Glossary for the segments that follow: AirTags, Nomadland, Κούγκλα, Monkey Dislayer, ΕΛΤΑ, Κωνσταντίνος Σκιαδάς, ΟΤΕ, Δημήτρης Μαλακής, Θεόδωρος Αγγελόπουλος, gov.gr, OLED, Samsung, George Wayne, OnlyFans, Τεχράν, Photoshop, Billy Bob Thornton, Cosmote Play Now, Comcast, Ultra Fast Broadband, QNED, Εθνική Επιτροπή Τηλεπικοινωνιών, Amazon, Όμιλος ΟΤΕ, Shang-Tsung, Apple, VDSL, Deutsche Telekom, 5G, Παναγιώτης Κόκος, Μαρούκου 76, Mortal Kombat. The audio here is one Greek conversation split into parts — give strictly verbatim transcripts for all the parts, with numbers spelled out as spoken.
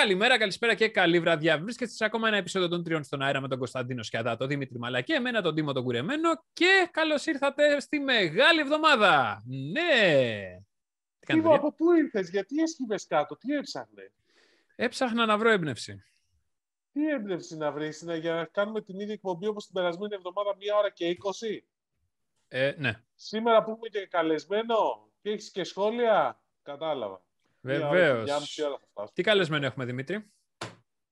Καλημέρα, καλησπέρα και καλή βραδιά. Βρίσκεστε σε ακόμα ένα επεισόδιο των Τριών στον Αέρα με τον Κωνσταντίνο Σκιαδά, τον Δημήτρη Μαλακή, εμένα τον Ντίμο τον κουρεμένο και καλώς ήρθατε στη μεγάλη εβδομάδα. Ναι! Ντίμο, από πού ήρθες, γιατί έσκυβες κάτω, τι έψαχνε? Έψαχνα να βρω έμπνευση. Τι έμπνευση να βρεις, είναι για να κάνουμε την ίδια εκπομπή όπως την περασμένη εβδομάδα, μία ώρα και είκοσι. Ε, ναι. Σήμερα που είμαι και καλεσμένο και έχεις και σχόλια, κατάλαβα. Βεβαίως. Τι καλεσμένο έχουμε, Δημήτρη?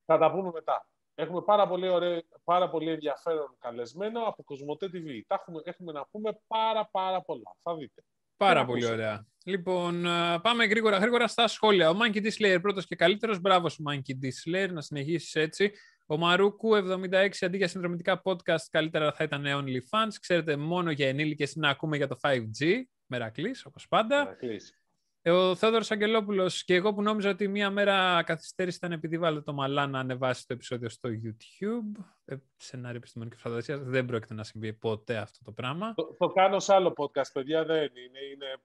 Θα τα πούμε μετά. Έχουμε πάρα πολύ, ωραίο, πάρα πολύ ενδιαφέρον καλεσμένο από Κοσμοτέ τι βι. Τα έχουμε, έχουμε να πούμε πάρα πάρα πολλά. Θα δείτε. Πάρα θα πολύ ωραία. Λοιπόν, πάμε γρήγορα γρήγορα στα σχόλια. Ο Monkey Dislayer πρώτος και καλύτερος. Μπράβο σου, Monkey Dislayer, να συνεχίσεις έτσι. Ο Μαρούκου εβδομήντα έξι, αντί για συνδρομητικά podcast, καλύτερα θα ήταν OnlyFans. Ξέρετε, μόνο για ενήλικες να ακούμε για το φάιβ τζι. Μερακλής, όπως πάντα. Μερακλής. Ο Θεόδωρος Αγγελόπουλος, και εγώ που νόμιζα ότι μία μέρα καθυστέρηση ήταν επειδή βάλε το μαλά να ανεβάσει το επεισόδιο στο YouTube. Ε, σενάριο επιστημονικής φαντασίας. Δεν πρόκειται να συμβεί ποτέ αυτό το πράγμα. Το, το κάνω σε άλλο podcast, παιδιά. Δεν είναι. είναι...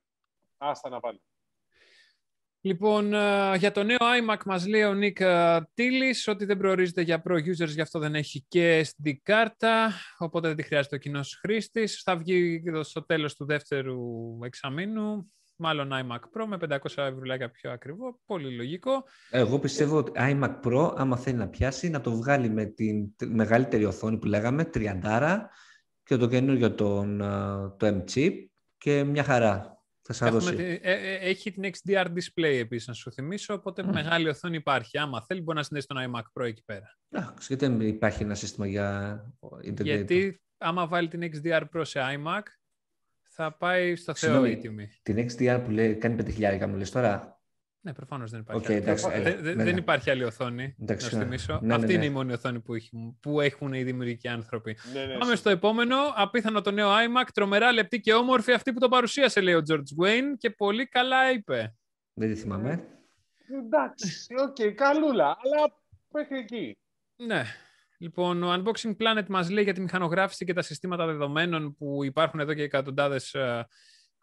Άστα να πάλι. Λοιπόν, για το νέο iMac μας λέει ο Νίκ Τίλης ότι δεν προορίζεται για Pro Users, γι' αυτό δεν έχει και ες ντι κάρτα, οπότε δεν τη χρειάζεται ο κοινός χρήστης. Θα βγει στο τέλος του δεύτερου εξαμήνου. Μάλλον iMac Pro με πεντακόσια ευρουλάκια πιο ακριβό. Πολύ λογικό. Εγώ πιστεύω ότι iMac Pro, άμα θέλει να πιάσει, να το βγάλει με την μεγαλύτερη οθόνη που λέγαμε, τριαντάρα, και το καινούργιο τον, το M-Chip και μια χαρά. Θα σας δώσει. Τη, ε, ε, έχει την εξ ντι αρ display επίσης, να σου θυμίσω, οπότε mm. μεγάλη οθόνη υπάρχει. Άμα θέλει, μπορεί να συνδέσει τον iMac Pro εκεί πέρα. Εντάξει, γιατί δεν υπάρχει ένα σύστημα για Ιντερνετ? Γιατί άμα βάλει την εξ ντι αρ Pro σε iMac, θα πάει στο Θεό η τιμή. Την εξ ντι αρ που λέει, κάνει πέντε χιλιάδες, μου λες τώρα. Ναι, προφανώς δεν υπάρχει. Okay, άλλη. Εντάξει, δε, ναι, ναι. Δεν υπάρχει άλλη οθόνη, εντάξει, να σου θυμίσω. Ναι, ναι, Αυτή ναι, ναι. είναι η μόνη οθόνη που, έχει, που έχουν οι δημιουργικοί άνθρωποι. Ναι, ναι, Πάμε ναι. στο επόμενο. Απίθανο το νέο iMac, τρομερά λεπτή και όμορφη αυτή που το παρουσίασε, λέει ο George Wayne, και πολύ καλά είπε. Δεν τη θυμάμαι. Εντάξει, οκ, okay, καλούλα, αλλά μέχρι εκεί. Ναι. Λοιπόν, ο Unboxing Planet μας λέει για τη μηχανογράφηση και τα συστήματα δεδομένων που υπάρχουν εδώ και εκατοντάδες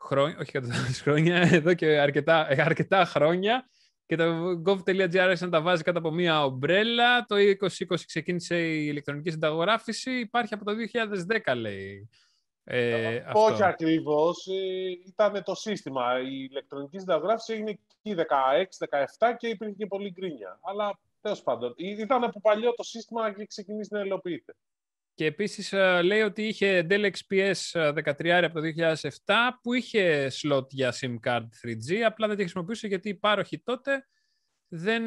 χρόνια, όχι εκατοντάδες χρόνια, εδώ και αρκετά, αρκετά χρόνια, και το gov.gr να τα βάζει κάτω από μία ομπρέλα. Το είκοσι είκοσι ξεκίνησε η ηλεκτρονική συνταγογράφηση, υπάρχει από το δύο χιλιάδες δέκα, λέει. Ε, αυτό. Όχι ακριβώς, ήταν το σύστημα. Η ηλεκτρονική συνταγογράφηση έγινε εκεί δεκαέξι δεκαεπτά και υπήρχε και πολύ γκρίνια, αλλά... Τέλος πάντων, ήταν από παλιό το σύστημα και ξεκινήσει να υλοποιείται. Και επίσης λέει ότι είχε Dell εξ πι ες δεκατρία από το δύο χιλιάδες επτά που είχε slot για SIM card θρι τζι, απλά δεν τη χρησιμοποιούσε γιατί οι πάροχοι τότε δεν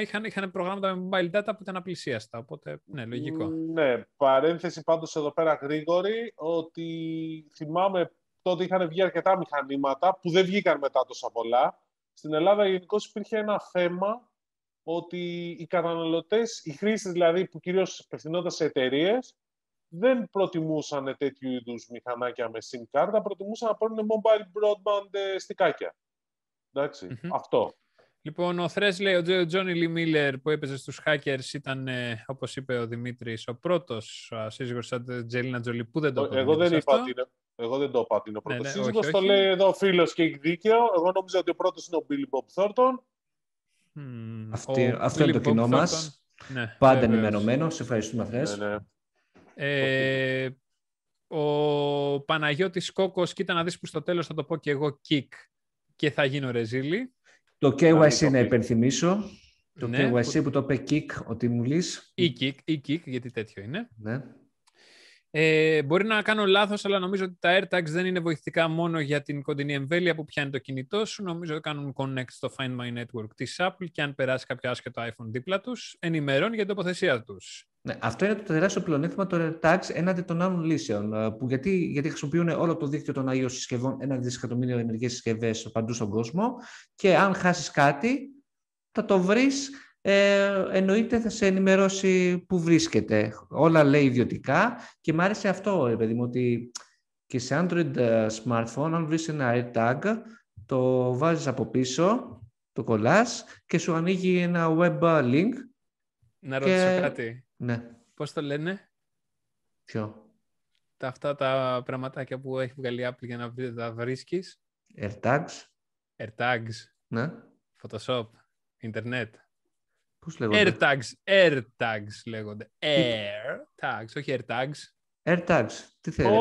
είχαν, είχαν προγράμματα με mobile data που ήταν απλησίαστα, οπότε ναι, λογικό. Ναι, παρένθεση πάντως εδώ πέρα γρήγορη, ότι θυμάμαι τότε είχαν βγει αρκετά μηχανήματα που δεν βγήκαν μετά τόσα πολλά. Στην Ελλάδα γενικώς υπήρχε ένα θέμα ότι οι καταναλωτές, οι χρήστες δηλαδή που κυρίως απευθυνόταν σε εταιρείες, δεν προτιμούσαν τέτοιου είδους μηχανάκια με SIM κάρτα, προτιμούσαν να παίρνουν mobile broadband στικάκια. Εντάξει, mm-hmm. αυτό. Λοιπόν, ο Θρες λέει, ο Τζόνι Λι Μίλλερ που έπαιζε στους hackers ήταν, όπως είπε ο Δημήτρης, ο πρώτος σύζυγος της Τζελίνα Τζολί, που δεν το είπα. Εγώ δεν είπα ότι είναι. Εγώ δεν το είπα ότι είναι ο πρώτος ναι, ναι, σύζυγος. Όχι, όχι. Το λέει εδώ ο φίλος και έχει δίκαιο. Εγώ νόμιζα ότι ο πρώτος είναι ο Billy Bob Thornton. Mm, Αυτή, αυτό είναι το κοινό μας. Ναι, πάντα ενημερωμένο. Σε ευχαριστούμε, Θες. Ναι, ναι. ε, ο Παναγιώτης Κόκος, κοίτα να δεις που στο τέλος θα το πω και εγώ, Κικ, και θα γίνω ρεζίλη. Το κέι γουάι σι να υπενθυμίσω. Το ναι, κέι γουάι σι που... που το είπε Κικ, ο Τιμουλής. Ή Κικ, ή Kik, γιατί τέτοιο είναι. Ναι. Ε, μπορεί να κάνω λάθος, αλλά νομίζω ότι τα AirTags δεν είναι βοηθητικά μόνο για την κοντινή εμβέλεια που πιάνει το κινητό σου. Νομίζω ότι κάνουν connect στο Find My Network της Apple και αν περάσει κάποιο άσχετο iPhone δίπλα τους, ενημερώνει για την τοποθεσία τους. Ναι, αυτό είναι το τεράστιο πλεονέκτημα των AirTags έναντι των άλλων λύσεων. Που γιατί, γιατί χρησιμοποιούν όλο το δίκτυο των iOS συσκευών, ένα δισεκατομμύριο ενεργές συσκευές παντού στον κόσμο, και αν χάσεις κάτι, θα το βρεις. Ε, εννοείται θα σε ενημερώσει που βρίσκεται. Όλα λέει ιδιωτικά, και μ' άρεσε αυτό, ρε παιδί μου, ότι και σε Android smartphone, αν βρεις ένα AirTag, το βάζεις από πίσω, το κολλάς και σου ανοίγει ένα web link. Να ρωτήσω και... κάτι. Ναι. Πώς το λένε? Ποιο? Τα, αυτά τα πραγματάκια που έχει βγάλει η Apple για να βρει, τα βρίσκεις. AirTags. AirTags. Ναι. Photoshop. Ιντερνετ. Πώς λέγονται? AirTags. AirTags λέγονται. AirTags, όχι AirTags. AirTags, τι θέλεις.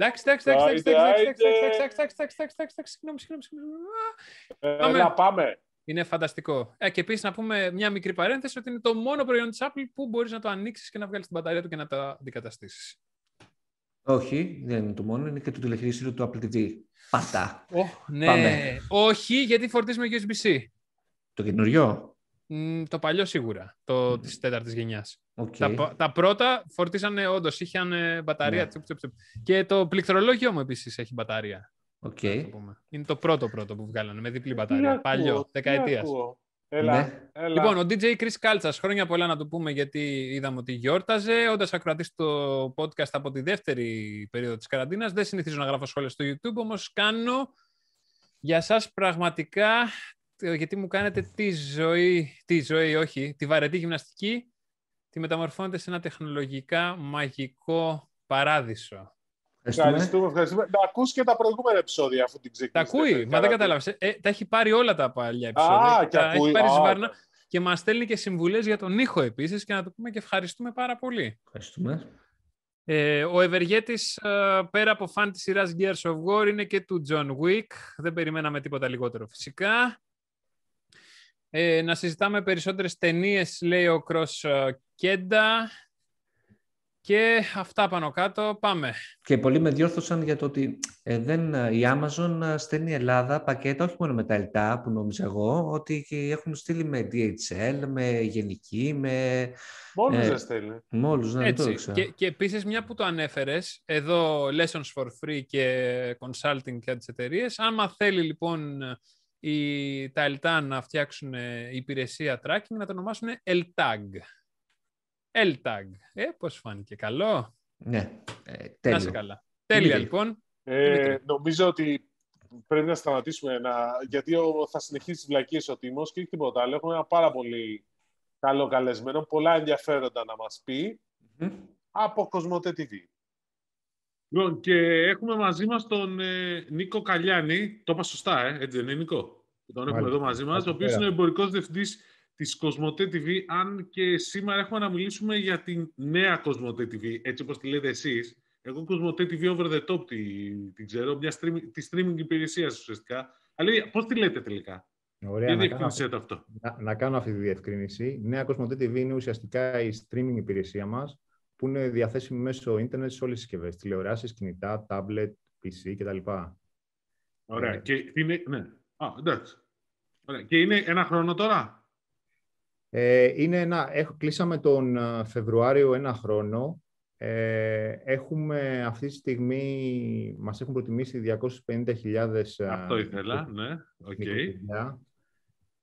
Εντάξει, εντάξει, εντάξει, εντάξει, συγγνώμη, συγγνώμη. Να πάμε. Είναι φανταστικό. Ε, και επίσης να πούμε μια μικρή παρένθεση ότι είναι το μόνο προϊόν της Apple που μπορείς να το ανοίξεις και να βγάλεις την μπαταρία του και να τα αντικαταστήσεις. Όχι, δεν είναι το μόνο, είναι και το τηλεχειριστήριο του Apple τι βι. Πατά. Oh, ναι. Πάμε. Όχι, γιατί φορτίζει με γιου ες μπι-C. Το καινούριο. Mm, το παλιό σίγουρα, το mm. της τέταρτης γενιάς. Okay. Τα, τα πρώτα φορτίζανε όντως, είχαν μπαταρία. Yeah. Τσουπ, τσουπ, τσουπ. Και το πληκτρολόγιο μου επίσης έχει μπαταρία. Okay. Το είναι το πρώτο πρώτο που βγάλανε με διπλή μπαταρία. Yeah, παλιό, yeah, δεκαετίας. Yeah. Έλα, ναι. έλα. Λοιπόν, ο ντι τζέι Chris Κάλτσας, χρόνια πολλά να του πούμε, γιατί είδαμε ότι γιόρταζε. Όντας ακροατής το podcast από τη δεύτερη περίοδο της καραντίνας, δεν συνηθίζω να γράφω σχόλια στο YouTube, όμως κάνω για σας πραγματικά, γιατί μου κάνετε τη ζωή, τη ζωή όχι, τη βαρετή γυμναστική, τη μεταμορφώνετε σε ένα τεχνολογικά μαγικό παράδεισο. Ευχαριστούμε, ευχαριστούμε. Να ακούσει και τα προηγούμενα επεισόδια αφού την ξεκινήσετε. Τα ακούει, μα δεν κατάλαβε. Ε, τα έχει πάρει όλα τα παλιά επεισόδια. Α, και τα ακούει. Έχει πάρει σβάρνα και μας στέλνει και συμβουλές για τον ήχο επίσης. Και να το πούμε και ευχαριστούμε πάρα πολύ. Ευχαριστούμε. Ε, ο Ευεργέτης, πέρα από φαν της σειράς Gears of War, είναι και του John Wick. Δεν περιμέναμε τίποτα λιγότερο φυσικά. Ε, να συζητάμε περισσότερες ταινίες, λέει ο Cross Kenda. Και αυτά πάνω κάτω, πάμε. Και πολλοί με διόρθωσαν για το ότι ε, δεν, η Amazon στέλνει Ελλάδα πακέτα, όχι μόνο με τα ΕΛΤΑ που νόμιζα εγώ, ότι έχουν στείλει με ντι έιτς ελ, με Γενική, με... Μόλους ε, δεν στέλνει. Μόλους, ναι, το έξω. Και, και επίσης μια που το ανέφερες, εδώ Lessons for Free και Consulting και τις εταιρείες, άμα θέλει λοιπόν η, τα ΕΛΤΑ να φτιάξουν υπηρεσία tracking, να το ονομάσουν ΕΛΤΑΓ. L-tag. Ε, πώς φάνηκε, καλό. Ναι, ε, τέλειο. Να είσαι καλά. Τέλεια, ε, λοιπόν. Ε, νομίζω ότι πρέπει να σταματήσουμε, να... γιατί θα συνεχίσει τις βλακίες ο Τίμος και τίποτα άλλο. Έχουμε ένα πάρα πολύ καλό καλεσμένο, πολλά ενδιαφέροντα να μας πει, mm-hmm. από Κοσμοτέ τι βι. Λοιπόν, και έχουμε μαζί μας τον ε, Νίκο Καλιάνη. Το είπα σωστά, ε, έτσι δεν είναι, Νίκο? Τον έχουμε Μάλιστα. εδώ μαζί μας, Μάλιστα. ο οποίος είναι εμπορικός διευθυντής της Κοσμοτέ τι βι, αν και σήμερα έχουμε να μιλήσουμε για την νέα Κοσμοτέ τι βι, έτσι όπως τη λέτε εσείς. Εγώ Κοσμοτέ τι βι over the top την τη ξέρω, μια streaming, τη streaming υπηρεσία ουσιαστικά. Αλλά πώς τη λέτε τελικά? Ωραία, να κάνω, αυτό. Να, να κάνω αυτή τη διευκρίνηση. Η νέα Κοσμοτέ τι βι είναι ουσιαστικά η streaming υπηρεσία μας, που είναι διαθέσιμη μέσω ίντερνετ σε όλες τις συσκευές, τηλεοράσεις, κινητά, τάμπλετ, πι σι κτλ. Ωραία. Ε, και είναι, ναι. Α, εντάξει. Ωραία. Και είναι ένα χρόνο τώρα. Ε, είναι ένα, έχ, κλείσαμε τον Φεβρουάριο ένα χρόνο. Ε, έχουμε αυτή τη στιγμή, μας έχουν προτιμήσει διακόσιες πενήντα χιλιάδες. Αυτό ήθελα, ναι. Okay.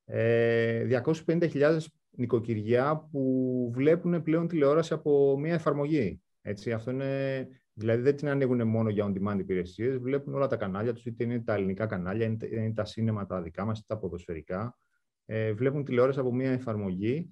Ε, διακόσιες πενήντα χιλιάδες νοικοκυριά που βλέπουν πλέον τηλεόραση από μια εφαρμογή. Έτσι, αυτό είναι, δηλαδή δεν την ανοίγουν μόνο για on-demand υπηρεσίες, βλέπουν όλα τα κανάλια τους, είτε είναι τα ελληνικά κανάλια, είτε είναι τα σίνεμα τα δικά μας, είτε τα ποδοσφαιρικά. Ε, βλέπουν τηλεόραση από μια εφαρμογή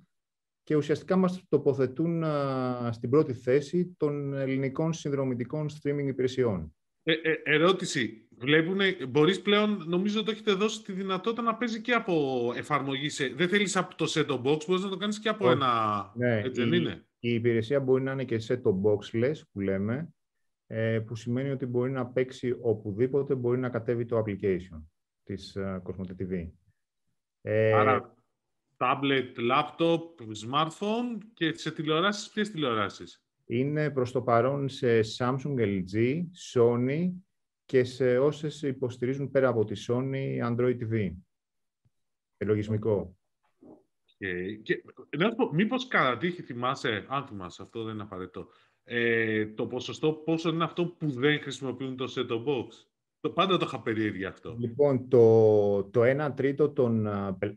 και ουσιαστικά μας τοποθετούν α, στην πρώτη θέση των ελληνικών συνδρομητικών streaming υπηρεσιών. Ε, ε, ερώτηση. Βλέπουν, μπορείς πλέον, νομίζω το έχετε δώσει τη δυνατότητα να παίζει και από εφαρμογή. Σε, δεν θέλεις από το set-top box, μπορείς να το κάνεις και από Όχι. ένα... Ναι, έτσι δεν είναι? Η υπηρεσία μπορεί να είναι και set-top box-less που λέμε, ε, που σημαίνει ότι μπορεί να παίξει οπουδήποτε μπορεί να κατέβει το application της uh, Κοσμοτέ τι βι. Ε... Άρα, τάμπλετ, λάπτοπ, smartphone και σε τηλεοράσεις, ποιες τηλεοράσεις? Είναι προς το παρόν σε Samsung, ελ τζι, Sony και σε όσες υποστηρίζουν πέρα από τη Sony, Android τι βι. Ε, λογισμικό. Okay. Και, να πω, μήπως κατά τύχη θυμάσαι, αν θυμάσαι, αυτό δεν είναι απαραίτητο, ε, το ποσοστό πόσο είναι αυτό που δεν χρησιμοποιούν το set-top box? Το πάντα το είχα περίεργη αυτό. Λοιπόν, το, το ένα τρίτο των...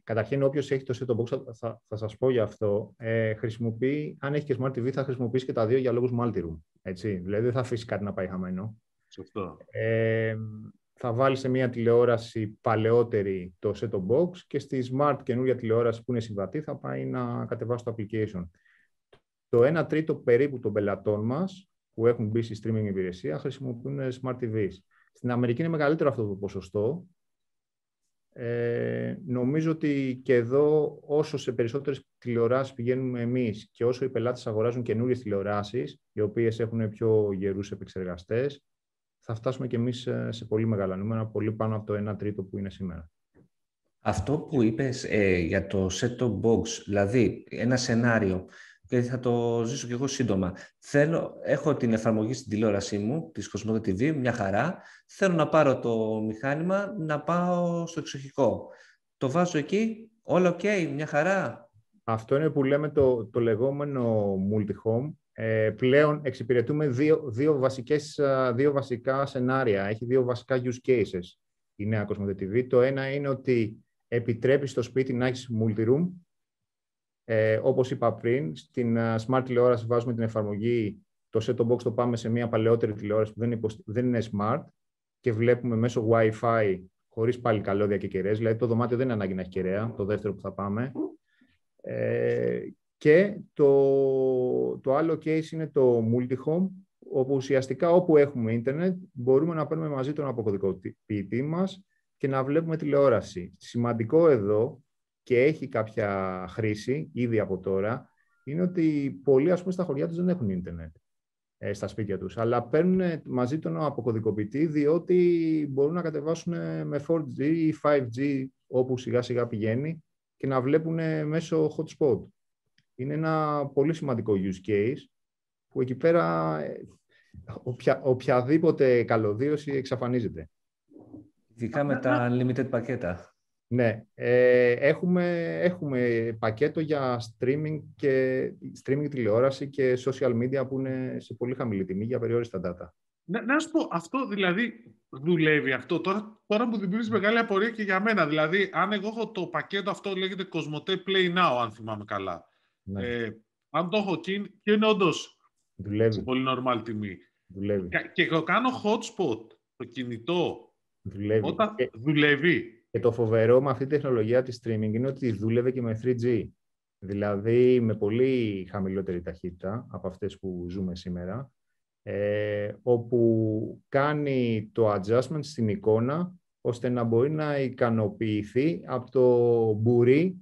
Καταρχήν, όποιος έχει το set-top box, θα, θα σας πω για αυτό, ε, χρησιμοποιεί, αν έχει και Smart τι βι, θα χρησιμοποιήσει και τα δύο για λόγους multi-room. Έτσι, δηλαδή, δεν θα αφήσει κάτι να πάει χαμένο. Σωστό. Ε, θα βάλει σε μια τηλεόραση παλαιότερη το set-top box και στη Smart καινούργια τηλεόραση που είναι συμβατή θα πάει να κατεβάσει το application. Το ένα τρίτο περίπου των πελατών μας που έχουν μπει στη streaming υπηρεσία χρησιμοποιούν Smart τι βις. Στην Αμερική είναι μεγαλύτερο αυτό το ποσοστό. Ε, νομίζω ότι και εδώ όσο σε περισσότερες τηλεοράσεις πηγαίνουμε εμείς και όσο οι πελάτες αγοράζουν καινούριες τηλεοράσεις, οι οποίες έχουν πιο γερούς επεξεργαστές, θα φτάσουμε και εμείς σε πολύ μεγάλα νούμερα, πολύ πάνω από το ένα τρίτο που είναι σήμερα. Αυτό που είπες ε, για το set-top box, δηλαδή ένα σενάριο, και θα το ζήσω κι εγώ σύντομα. Θέλω, έχω την εφαρμογή στην τηλεόρασή μου, της Κοσμοτέ τι βι, μια χαρά. Θέλω να πάρω το μηχάνημα, να πάω στο εξοχικό. Το βάζω εκεί, όλα οκ, okay, μια χαρά. Αυτό είναι που λέμε το, το λεγόμενο multi-home. Ε, πλέον εξυπηρετούμε δύο, δύο, βασικές, δύο βασικά σενάρια. Έχει δύο βασικά use cases η νέα Κοσμοτέ τι βι. Το ένα είναι ότι επιτρέπει στο σπίτι να έχεις multi-room. Ε, όπως είπα πριν, στην uh, Smart τηλεόραση βάζουμε την εφαρμογή, το set-top box το πάμε σε μια παλαιότερη τηλεόραση που δεν, υποστη... δεν είναι Smart και βλέπουμε μέσω Wi-Fi χωρίς πάλι καλώδια και κεραίες, δηλαδή το δωμάτιο δεν είναι ανάγκη να έχει κεραία, το δεύτερο που θα πάμε. Ε, και το, το άλλο case είναι το multi-home, όπου ουσιαστικά όπου έχουμε ίντερνετ μπορούμε να παίρνουμε μαζί τον αποκωδικοποιητή μας και να βλέπουμε τηλεόραση. Σημαντικό εδώ, και έχει κάποια χρήση ήδη από τώρα, είναι ότι πολλοί, ας πούμε, στα χωριά τους δεν έχουν ίντερνετ ε, στα σπίτια τους, αλλά παίρνουν μαζί τον αποκωδικοποιητή διότι μπορούν να κατεβάσουν με φορ τζι ή φάιβ τζι όπου σιγά σιγά πηγαίνει και να βλέπουν μέσω hotspot. Είναι ένα πολύ σημαντικό use case που εκεί πέρα οποια, οποιαδήποτε καλωδίωση εξαφανίζεται. Ειδικά με τα limited πακέτα. Ναι, ε, έχουμε, έχουμε πακέτο για streaming και streaming τηλεόραση και social media που είναι σε πολύ χαμηλή τιμή για περιόριστα data. Να, να σου πω, αυτό δηλαδή δουλεύει αυτό. Τώρα, τώρα μου δημιουργείς μεγάλη απορία και για μένα. Δηλαδή, αν εγώ έχω το πακέτο αυτό, λέγεται Cosmote Play Now, αν θυμάμαι καλά. Ναι. Ε, αν το έχω εκεί, και είναι όντως δουλεύει. Πολύ normal τιμή. Δουλεύει. Και το κάνω hotspot, το κινητό, δουλεύει. Όταν και... δουλεύει. Και το φοβερό με αυτή τη τεχνολογία της streaming είναι ότι δούλευε και με θρι τζι. Δηλαδή με πολύ χαμηλότερη ταχύτητα από αυτές που ζούμε σήμερα, ε, όπου κάνει το adjustment στην εικόνα ώστε να μπορεί να ικανοποιηθεί από το μπουρί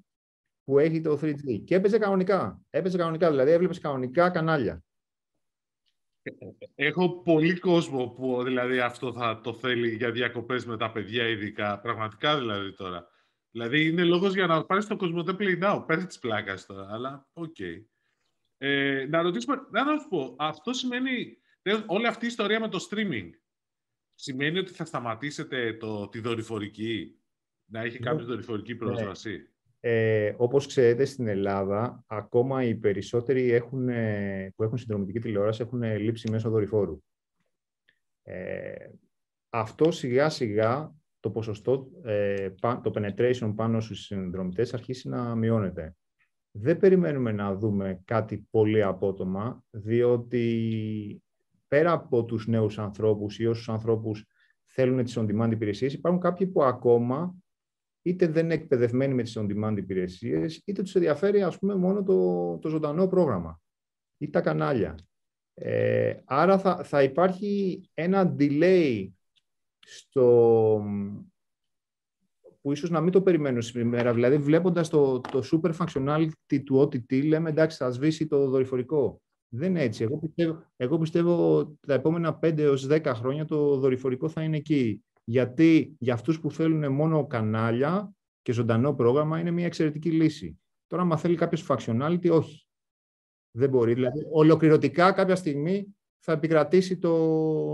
που έχει το θρι τζι. Και έπαιζε κανονικά. Έπαιζε κανονικά, δηλαδή έβλεπες κανονικά κανάλια. Έχω πολύ κόσμο που δηλαδή αυτό θα το θέλει για διακοπές με τα παιδιά ειδικά, πραγματικά δηλαδή τώρα. Δηλαδή είναι λόγος για να πάρεις το Cosmote Play Now, πέρα της πλάκας τώρα, αλλά οκ. Okay. Ε, να ρωτήσουμε, να, να σου πω, αυτό σημαίνει, όλη αυτή η ιστορία με το streaming, σημαίνει ότι θα σταματήσετε το, τη δορυφορική, να έχει κάποιο δορυφορική πρόσβαση. Ναι. Ε, όπως ξέρετε, στην Ελλάδα, ακόμα οι περισσότεροι έχουν, που έχουν συνδρομητική τηλεόραση έχουν λήψη μέσω δορυφόρου. Ε, αυτό σιγά-σιγά το ποσοστό, ε, το penetration πάνω στους συνδρομητές αρχίσει να μειώνεται. Δεν περιμένουμε να δούμε κάτι πολύ απότομα, διότι πέρα από τους νέους ανθρώπους ή όσους ανθρώπους θέλουν τις on-demand υπηρεσίες, υπάρχουν κάποιοι που ακόμα είτε δεν είναι εκπαιδευμένοι με τις on-demand υπηρεσίες, είτε τους ενδιαφέρει, ας πούμε, μόνο το, το ζωντανό πρόγραμμα ή τα κανάλια. Ε, άρα θα, θα υπάρχει ένα delay στο, που ίσως να μην το περιμένουν σήμερα. Δηλαδή, βλέποντας το, το super functionality του ο τι τι, λέμε, εντάξει, θα σβήσει το δορυφορικό. Δεν είναι έτσι. Εγώ πιστεύω, εγώ πιστεύω τα επόμενα πέντε έως δέκα χρόνια το δορυφορικό θα είναι εκεί. Γιατί για αυτούς που θέλουν μόνο κανάλια και ζωντανό πρόγραμμα είναι μια εξαιρετική λύση. Τώρα, άμα θέλει κάποιος functionality, όχι. Δεν μπορεί. Δηλαδή, ολοκληρωτικά κάποια στιγμή θα επικρατήσει το,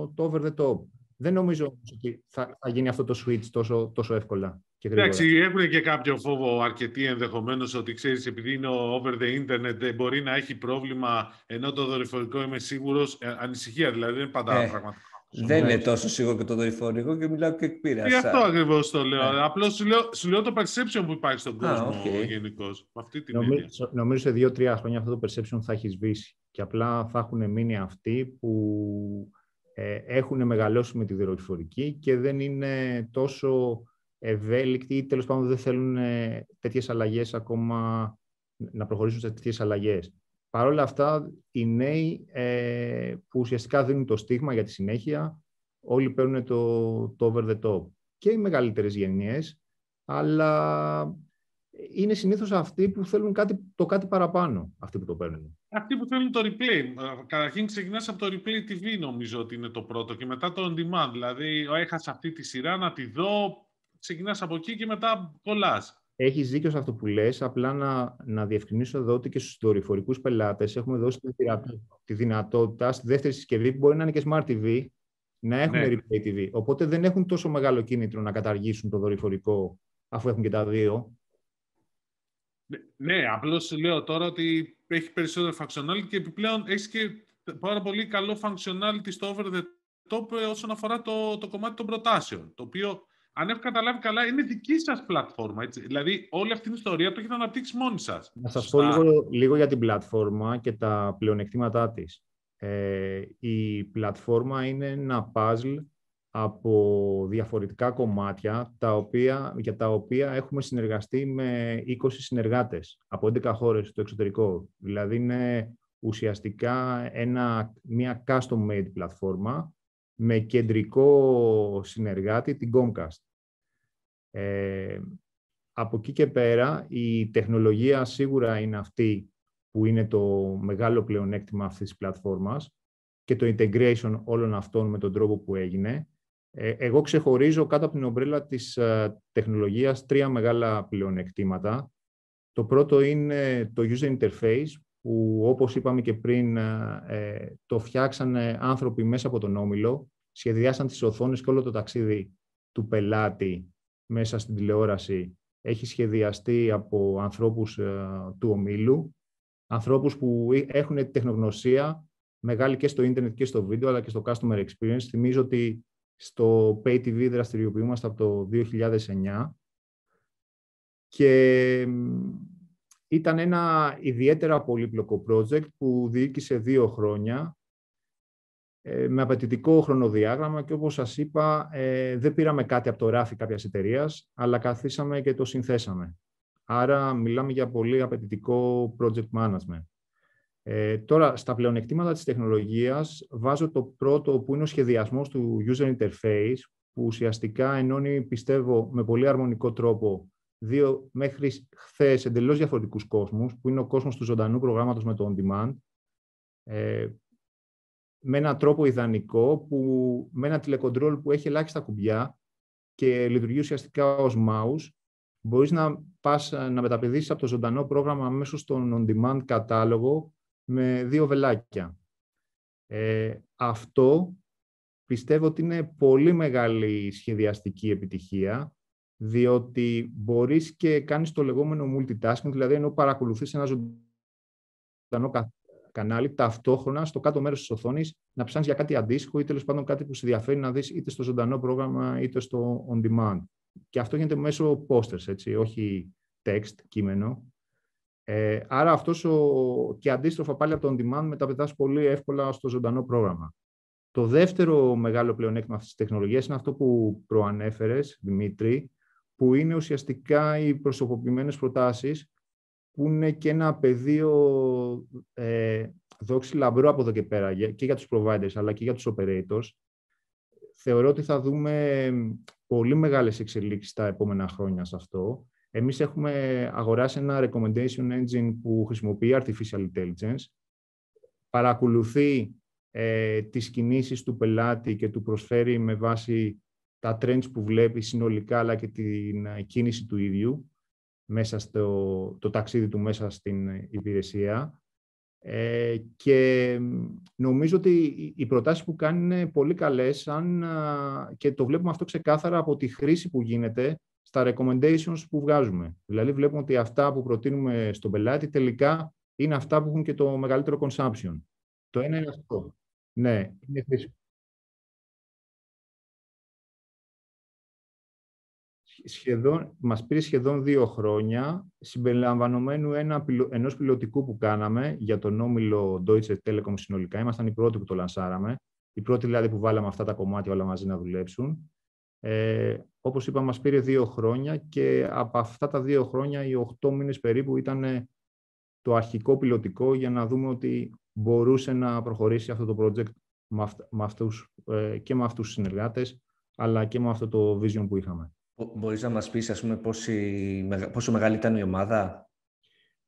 το over the top. Δεν νομίζω ότι θα, θα γίνει αυτό το switch τόσο, τόσο εύκολα και γρήγορα. Εντάξει, έχουν και κάποιο φόβο αρκετοί ενδεχομένως ότι, ξέρεις, επειδή είναι over the internet μπορεί να έχει πρόβλημα, ενώ το δορυφορικό είμαι σίγουρος, ε, ανησυχία δηλαδή, δεν είναι πάντα ε. πραγματικό. Δεν είναι τόσο σίγουρο και το δορυφορικό και μιλάω και εκπείρασα. Γι' αυτό ακριβώς το λέω. Yeah. Απλώς σου λέω, σου λέω το perception που υπάρχει στον κόσμο ah, okay. γενικώς. Νομίζω, νομίζω σε δύο-τρία χρόνια αυτό το perception θα έχει σβήσει. Και απλά θα έχουν μείνει αυτοί που ε, έχουν μεγαλώσει με τη δορυφορική και δεν είναι τόσο ευέλικτοι ή τέλος πάντων δεν θέλουν ε, τέτοιες αλλαγές ακόμα να προχωρήσουν σε τέτοιες αλλαγές. Παρ' όλα αυτά, οι νέοι ε, που ουσιαστικά δίνουν το στίγμα για τη συνέχεια, όλοι παίρνουν το, το over the top. Και οι μεγαλύτερες γενιές αλλά είναι συνήθως αυτοί που θέλουν κάτι, το κάτι παραπάνω, αυτοί που το παίρνουν. Αυτοί που θέλουν το replay. Καταρχήν ξεκινάς από το replay τι βι, νομίζω ότι είναι το πρώτο, και μετά το on demand. Δηλαδή, έχασα αυτή τη σειρά, να τη δω, ξεκινάς από εκεί και μετά κολλάς. Έχεις δίκιο σε αυτό που λες. Απλά να, να διευκρινίσω εδώ ότι και στους δορυφορικούς πελάτες έχουμε δώσει τη δυνατότητα στη δεύτερη συσκευή, που μπορεί να είναι και Smart τι βι, να έχουν ναι. Replay τι βι. Οπότε δεν έχουν τόσο μεγάλο κίνητρο να καταργήσουν το δορυφορικό, αφού έχουν και τα δύο. Ναι, απλώς λέω τώρα ότι έχει περισσότερο functionality και επιπλέον έχει και πάρα πολύ καλό functionality στο over the top όσον αφορά το, το κομμάτι των προτάσεων. Το οποίο, αν έχω καταλάβει καλά, είναι δική σας πλατφόρμα. Έτσι. Δηλαδή, όλη αυτή την ιστορία το έχετε αναπτύξει μόνοι σας. Να σας πω λίγο, λίγο για την πλατφόρμα και τα πλεονεκτήματά της. Ε, η πλατφόρμα είναι ένα puzzle από διαφορετικά κομμάτια, τα οποία, για τα οποία έχουμε συνεργαστεί με είκοσι συνεργάτες από έντεκα χώρες στο εξωτερικό. Δηλαδή είναι ουσιαστικά ένα, μια custom-made πλατφόρμα με κεντρικό συνεργάτη την Comcast. Ε, από εκεί και πέρα η τεχνολογία σίγουρα είναι αυτή που είναι το μεγάλο πλεονέκτημα αυτής της πλατφόρμας και το integration όλων αυτών με τον τρόπο που έγινε. Εγώ ξεχωρίζω κάτω από την ομπρέλα της τεχνολογίας τρία μεγάλα πλεονεκτήματα. Το πρώτο είναι το user interface, που όπως είπαμε και πριν, το φτιάξανε άνθρωποι μέσα από τον όμιλο, σχεδιάσαν τις οθόνες και όλο το ταξίδι του πελάτη μέσα στην τηλεόραση έχει σχεδιαστεί από ανθρώπους του ομίλου, ανθρώπους που έχουν τεχνογνωσία μεγάλη και στο ίντερνετ και στο βίντεο, αλλά και στο customer experience. Θυμίζω ότι στο Pay τι βι δραστηριοποιούμαστε από το δύο χιλιάδες εννιά και ήταν ένα ιδιαίτερα πολύπλοκο project που διοίκησε δύο χρόνια με απαιτητικό χρονοδιάγραμμα και όπως σας είπα δεν πήραμε κάτι από το ράφι κάποιας εταιρείας, αλλά καθίσαμε και το συνθέσαμε. Άρα μιλάμε για πολύ απαιτητικό project management. Ε, τώρα, στα πλεονεκτήματα της τεχνολογίας, βάζω το πρώτο που είναι ο σχεδιασμός του user interface, που ουσιαστικά ενώνει, πιστεύω, με πολύ αρμονικό τρόπο δύο μέχρι χθες εντελώς διαφορετικούς κόσμους, που είναι ο κόσμος του ζωντανού προγράμματος με το on demand, ε, με έναν τρόπο ιδανικό, που, με ένα τηλεκοντρόλ που έχει ελάχιστα κουμπιά και λειτουργεί ουσιαστικά ως mouse. Μπορείς να, πας, να μεταπηδήσεις από το ζωντανό πρόγραμμα μέσω στον on demand κατάλογο με δύο βελάκια. Ε, αυτό πιστεύω ότι είναι πολύ μεγάλη σχεδιαστική επιτυχία, διότι μπορείς και κάνεις το λεγόμενο multitasking, δηλαδή ενώ παρακολουθείς ένα ζωντανό κανάλι, ταυτόχρονα στο κάτω μέρος της οθόνης να ψάχνεις για κάτι αντίστοιχο ή τέλος πάντων κάτι που σε ενδιαφέρει να δεις είτε στο ζωντανό πρόγραμμα είτε στο on demand. Και αυτό γίνεται μέσω posters, έτσι, όχι text, κείμενο. Ε, άρα αυτός ο, και αντίστροφα πάλι από το on demand μεταπετάς πολύ εύκολα στο ζωντανό πρόγραμμα. Το δεύτερο μεγάλο πλεονέκτημα αυτής της τεχνολογίας είναι αυτό που προανέφερες, Δημήτρη, που είναι ουσιαστικά οι προσωποποιημένες προτάσεις, που είναι και ένα πεδίο ε, δόξη λαμπρό από εδώ και πέρα, και για τους providers αλλά και για τους operators. Θεωρώ ότι θα δούμε πολύ μεγάλες εξελίξεις τα επόμενα χρόνια σε αυτό. Εμείς έχουμε αγοράσει ένα recommendation engine που χρησιμοποιεί artificial intelligence, παρακολουθεί ε, τις κινήσεις του πελάτη και του προσφέρει με βάση τα trends που βλέπει συνολικά, αλλά και την κίνηση του ίδιου, μέσα στο, το ταξίδι του μέσα στην υπηρεσία. Ε, και νομίζω ότι οι προτάσεις που κάνει είναι πολύ καλές, αν, και το βλέπουμε αυτό ξεκάθαρα από τη χρήση που γίνεται στα recommendations που βγάζουμε. Δηλαδή βλέπουμε ότι αυτά που προτείνουμε στον πελάτη τελικά είναι αυτά που έχουν και το μεγαλύτερο consumption. Το ένα είναι αυτό. Ναι, είναι χρήσιμο. Σχεδόν, μας πήρε σχεδόν δύο χρόνια, συμπεριλαμβανομένου ένα, ενός πιλωτικού που κάναμε για τον όμιλο Deutsche Telekom συνολικά. Ήμασταν οι πρώτοι που το λανσάραμε, οι πρώτοι δηλαδή που βάλαμε αυτά τα κομμάτια όλα μαζί να δουλέψουν. Ε, όπως είπα, μας πήρε δύο χρόνια και από αυτά τα δύο χρόνια, οι οκτώ μήνες περίπου ήταν το αρχικό πιλωτικό για να δούμε ότι μπορούσε να προχωρήσει αυτό το project με αυτούς, και με αυτούς τους συνεργάτες, αλλά και με αυτό το vision που είχαμε. Μπορείς να μας πεις, ας πούμε, πόση, πόσο μεγάλη ήταν η ομάδα?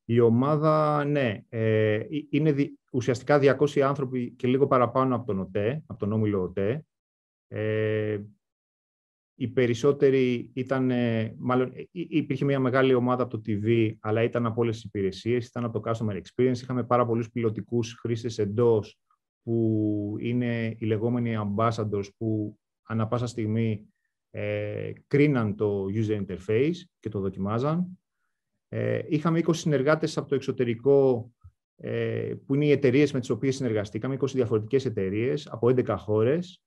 Η ομάδα, ναι. Ε, είναι δι, ουσιαστικά διακόσιοι άνθρωποι και λίγο παραπάνω από τον ΟΤΕ, από τον Όμιλο ΟΤΕ. Ε, οι περισσότεροι ήταν, μάλλον υπήρχε μια μεγάλη ομάδα από το τι βι, αλλά ήταν από όλες τις υπηρεσίες, ήταν από το Customer Experience. Είχαμε πάρα πολλούς πιλωτικούς χρήστες εντός, που είναι οι λεγόμενοι ambassadors, που ανά πάσα στιγμή ε, κρίναν το user interface και το δοκιμάζαν. Ε, είχαμε είκοσι συνεργάτες από το εξωτερικό, ε, που είναι οι εταιρείες με τις οποίες συνεργαστήκαμε, είκοσι διαφορετικές εταιρείες από έντεκα χώρες.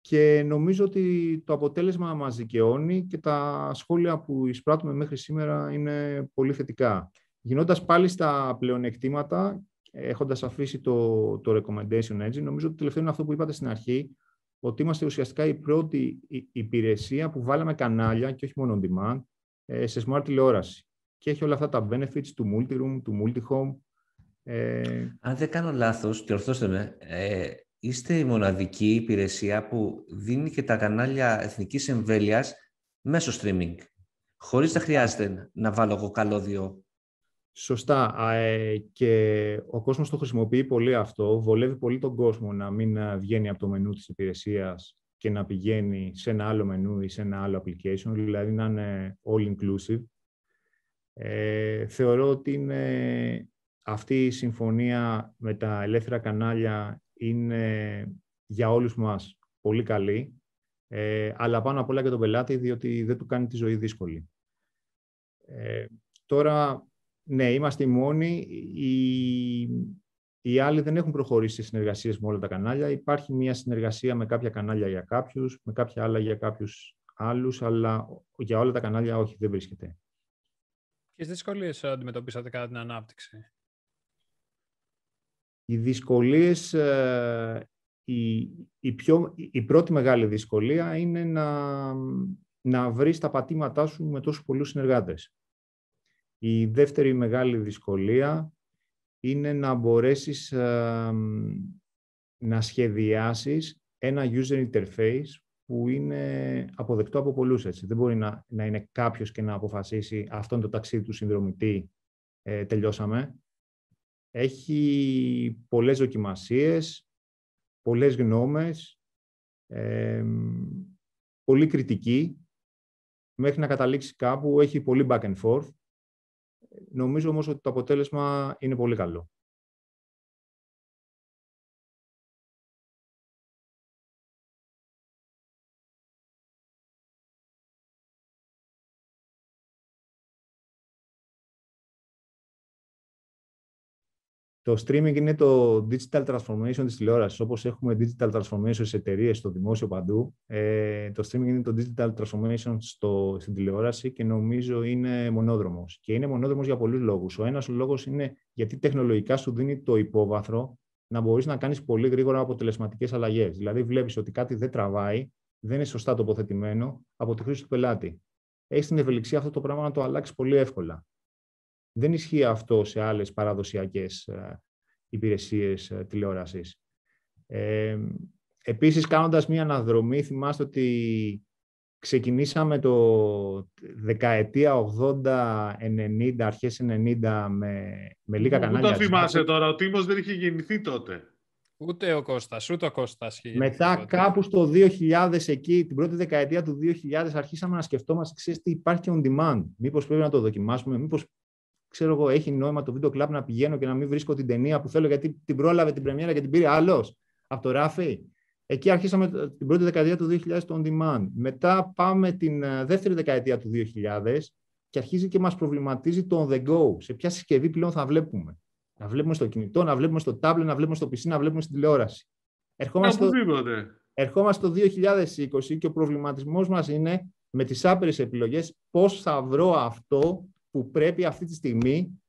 Και νομίζω ότι το αποτέλεσμα μας δικαιώνει και τα σχόλια που εισπράττουμε μέχρι σήμερα είναι πολύ θετικά. Γινώντας πάλι στα πλεονεκτήματα, έχοντας αφήσει το, το recommendation engine, νομίζω ότι τελευταίο είναι αυτό που είπατε στην αρχή, ότι είμαστε ουσιαστικά η πρώτη υπηρεσία που βάλαμε κανάλια, και όχι μόνο on demand, σε smart τηλεόραση. Και έχει όλα αυτά τα benefits του multi-room, του multi-home. Ε... Αν δεν κάνω λάθος, διορθώστε με, ε, είστε η μοναδική υπηρεσία που δίνει και τα κανάλια εθνικής εμβέλειας μέσω streaming, χωρίς να χρειάζεται να βάλω εγώ καλώδιο. Σωστά. Και ο κόσμος το χρησιμοποιεί πολύ αυτό. Βολεύει πολύ τον κόσμο να μην βγαίνει από το μενού της υπηρεσίας και να πηγαίνει σε ένα άλλο μενού ή σε ένα άλλο application, δηλαδή να είναι all-inclusive. Ε, θεωρώ ότι είναι, αυτή η συμφωνία με τα ελεύθερα κανάλια είναι για όλους μας πολύ καλή, ε, αλλά πάνω απ' όλα για τον πελάτη, διότι δεν του κάνει τη ζωή δύσκολη. Ε, τώρα... Ναι, είμαστε οι μόνοι. Οι... οι άλλοι δεν έχουν προχωρήσει σε συνεργασίες με όλα τα κανάλια. Υπάρχει μια συνεργασία με κάποια κανάλια για κάποιους, με κάποια άλλα για κάποιους άλλους, αλλά για όλα τα κανάλια όχι, δεν βρίσκεται. Ποιες δυσκολίες αντιμετωπίσατε κατά την ανάπτυξη? Οι δυσκολίες... Η, η, πιο... η πρώτη μεγάλη δυσκολία είναι να, να βρεις τα πατήματά σου με τόσους πολλούς συνεργάτες. Η δεύτερη μεγάλη δυσκολία είναι να μπορέσεις α, να σχεδιάσεις ένα user interface που είναι αποδεκτό από πολλούς. Έτσι. Δεν μπορεί να, να είναι κάποιος και να αποφασίσει αυτό είναι το ταξίδι του συνδρομητή, ε, τελειώσαμε. Έχει πολλές δοκιμασίες, πολλές γνώμες, ε, πολλή κριτική, μέχρι να καταλήξει κάπου, έχει πολύ back and forth. Νομίζω όμως ότι το αποτέλεσμα είναι πολύ καλό. Το streaming είναι το digital transformation της τηλεόρασης. Όπως έχουμε digital transformation στις εταιρείες, στο δημόσιο παντού, ε, το streaming είναι το digital transformation στο, στην τηλεόραση και νομίζω είναι μονόδρομος. Και είναι μονόδρομος για πολλούς λόγους. Ο ένας λόγος είναι γιατί τεχνολογικά σου δίνει το υπόβαθρο να μπορείς να κάνεις πολύ γρήγορα αποτελεσματικές αλλαγές. Δηλαδή, βλέπεις ότι κάτι δεν τραβάει, δεν είναι σωστά τοποθετημένο από τη χρήση του πελάτη. Έχεις την ευελιξία αυτό το πράγμα να το αλλάξεις πολύ εύκολα. Δεν ισχύει αυτό σε άλλες παραδοσιακές υπηρεσίες τηλεόρασης. Ε, επίσης, κάνοντας μία αναδρομή, θυμάστε ότι ξεκινήσαμε το δεκαετία ογδόντα ενενήντα, αρχές ενενήντα, με, με λίγα κανάλια. Πού τα θυμάσαι τώρα, ο Τίμος δεν είχε γεννηθεί τότε. Ούτε ο Κώστας, ούτε ο Κώστας. Μετά τότε. Κάπου στο δύο χιλιάδες εκεί, την πρώτη δεκαετία του δύο χιλιάδες, αρχίσαμε να σκεφτόμαστε, ξέρεις τι, υπάρχει και on demand. Μήπως πρέπει να το δοκιμάσουμε, μήπως... Ξέρω εγώ, έχει νόημα το βίντεο κλαμπ να πηγαίνω και να μην βρίσκω την ταινία που θέλω, γιατί την πρόλαβε την πρεμιέρα και την πήρε άλλος από το ράφι. Εκεί αρχίσαμε την πρώτη δεκαετία του δύο χιλιάδες το on demand. Μετά πάμε την δεύτερη δεκαετία του δύο χιλιάδες και αρχίζει και μας προβληματίζει το on the go. Σε ποια συσκευή πλέον θα βλέπουμε. Να βλέπουμε στο κινητό, να βλέπουμε στο tablet, να βλέπουμε στο πι σι, να βλέπουμε στην τηλεόραση. Ερχόμαστε, ερχόμαστε το δύο χιλιάδες είκοσι και ο προβληματισμός μας είναι με τις άπειρες επιλογές πώς θα βρω αυτό που πρέπει αυτή τη στιγμή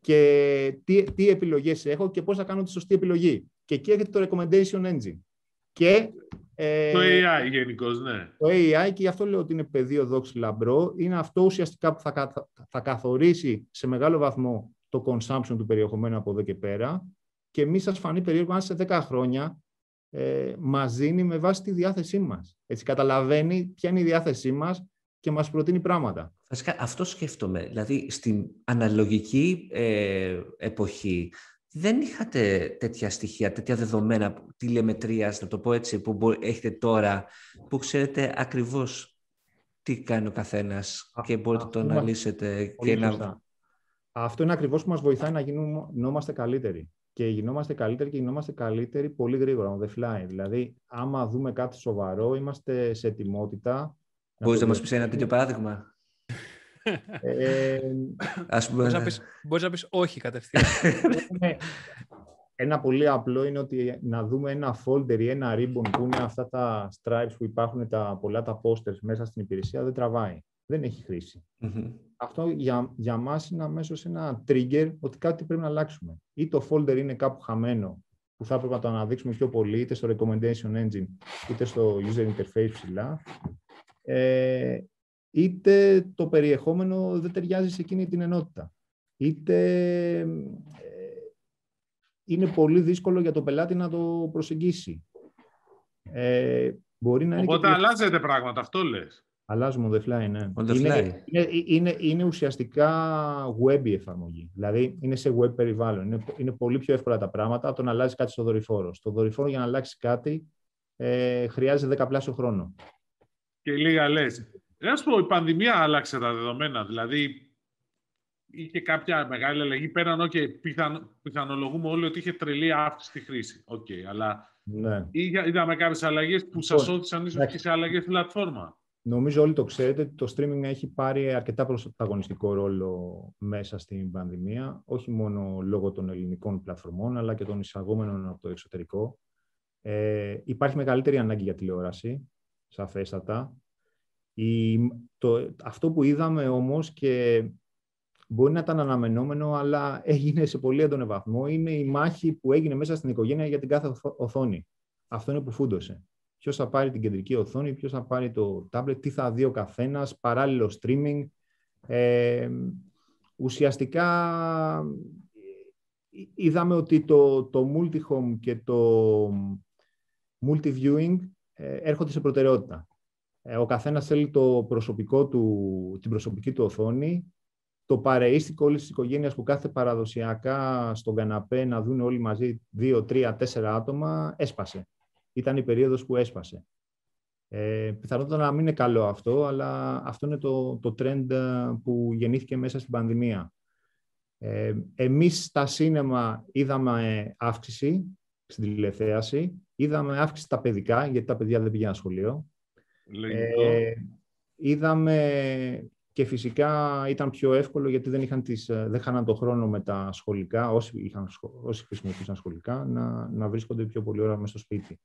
και τι, τι επιλογές έχω και πώς θα κάνω τη σωστή επιλογή. Και εκεί έρχεται το recommendation engine. Και, ε, το έι άι γενικώς, ναι. Το έι άι, και γι' αυτό λέω ότι είναι πεδίο δόξη λαμπρό, είναι αυτό ουσιαστικά που θα, θα καθορίσει σε μεγάλο βαθμό το consumption του περιεχομένου από εδώ και πέρα. Και μη σας φανεί περίεργο αν σε δέκα χρόνια ε, μας δίνει με βάση τη διάθεσή μας. Έτσι, καταλαβαίνει ποια είναι η διάθεσή μας και μας προτείνει πράγματα. Αυτό σκέφτομαι. Δηλαδή, στην αναλογική ε, εποχή δεν είχατε τέτοια στοιχεία, τέτοια δεδομένα τηλεμετρίας, να το πω έτσι, που έχετε τώρα, που ξέρετε ακριβώς τι κάνει ο καθένας και μπορείτε να το αναλύσετε. Και να... Αυτό είναι ακριβώς που μας βοηθάει να γινόμαστε καλύτεροι. Και γινόμαστε καλύτεροι και γινόμαστε καλύτεροι πολύ γρήγορα, on the fly. Δηλαδή, άμα δούμε κάτι σοβαρό, είμαστε σε ετοιμότητα. Μπορείς να, να μας πεις ένα τέτοιο παράδειγμα? Ε, ας μπορείς, να πεις, μπορείς να πεις όχι κατευθείαν. Ένα πολύ απλό είναι ότι να δούμε ένα folder ή ένα ribbon που είναι αυτά τα stripes που υπάρχουν τα πολλά τα posters μέσα στην υπηρεσία, δεν τραβάει, δεν έχει χρήση. Mm-hmm. Αυτό για, για μας είναι αμέσως ένα trigger ότι κάτι πρέπει να αλλάξουμε. Ή το folder είναι κάπου χαμένο που θα έπρεπε να το αναδείξουμε πιο πολύ, είτε στο recommendation engine είτε στο user interface ψηλά, ε, είτε το περιεχόμενο δεν ταιριάζει σε εκείνη την ενότητα, είτε είναι πολύ δύσκολο για το πελάτη να το προσεγγίσει. Ε, μπορεί να Οπότε είναι και... αλλάζετε πράγματα, αυτό λες. Αλλάζουμε on the fly, ναι. On the fly. Είναι, είναι, είναι, είναι ουσιαστικά web η εφαρμογή. Δηλαδή είναι σε web περιβάλλον. Είναι, είναι πολύ πιο εύκολα τα πράγματα από το να αλλάζει κάτι στο δορυφόρο. Στο δορυφόρο για να αλλάξει κάτι ε, χρειάζεται δεκαπλάσιο χρόνο. Και λίγα λες. Να σου πω, η πανδημία άλλαξε τα δεδομένα. Δηλαδή, είχε κάποια μεγάλη αλλαγή. Πέραν, okay, πιθαν, πιθανολογούμε όλοι ότι είχε τρελή αύξηση στη χρήση. Οκ, okay, αλλά ναι. είδα, είδαμε κάποιες αλλαγές που σας όδησαν ίσως και σε αλλαγές πλατφόρμα. Νομίζω όλοι το ξέρετε ότι το streaming έχει πάρει αρκετά πρωταγωνιστικό ρόλο μέσα στην πανδημία. Όχι μόνο λόγω των ελληνικών πλατφορμών, αλλά και των εισαγόμενων από το εξωτερικό. Ε, υπάρχει μεγαλύτερη ανάγκη για τηλεόραση, σαφέστατα. Η, το, αυτό που είδαμε όμως και μπορεί να ήταν αναμενόμενο, αλλά έγινε σε πολύ έντονο βαθμό, είναι η μάχη που έγινε μέσα στην οικογένεια για την κάθε οθόνη. Αυτό είναι που φούντωσε. Ποιος θα πάρει την κεντρική οθόνη, ποιος θα πάρει το τάμπλετ, τι θα δει ο καθένας, παράλληλο streaming. Ε, ουσιαστικά είδαμε ότι το, το multi-home και το multi-viewing έρχονται σε προτεραιότητα. Ο καθένας θέλει το προσωπικό του, την προσωπική του οθόνη, το παρεΐστικο όλης της οικογένειας που κάθε παραδοσιακά στον καναπέ να δουν όλοι μαζί δύο, τρία, τέσσερα άτομα, έσπασε. Ήταν η περίοδος που έσπασε. Ε, πιθανότατα να μην είναι καλό αυτό, αλλά αυτό είναι το, το trend που γεννήθηκε μέσα στην πανδημία. Ε, εμείς στα σίνεμα είδαμε αύξηση στην τηλεθέαση, είδαμε αύξηση στα παιδικά, γιατί τα παιδιά δεν πήγαιναν σχολείο. Ε, είδαμε και φυσικά ήταν πιο εύκολο γιατί δεν είχαν, τις, δεν είχαν τον χρόνο με τα σχολικά, όσοι, είχαν, όσοι χρησιμοποιούσαν σχολικά, να, να βρίσκονται πιο πολλή ώρα μέσα στο σπίτι.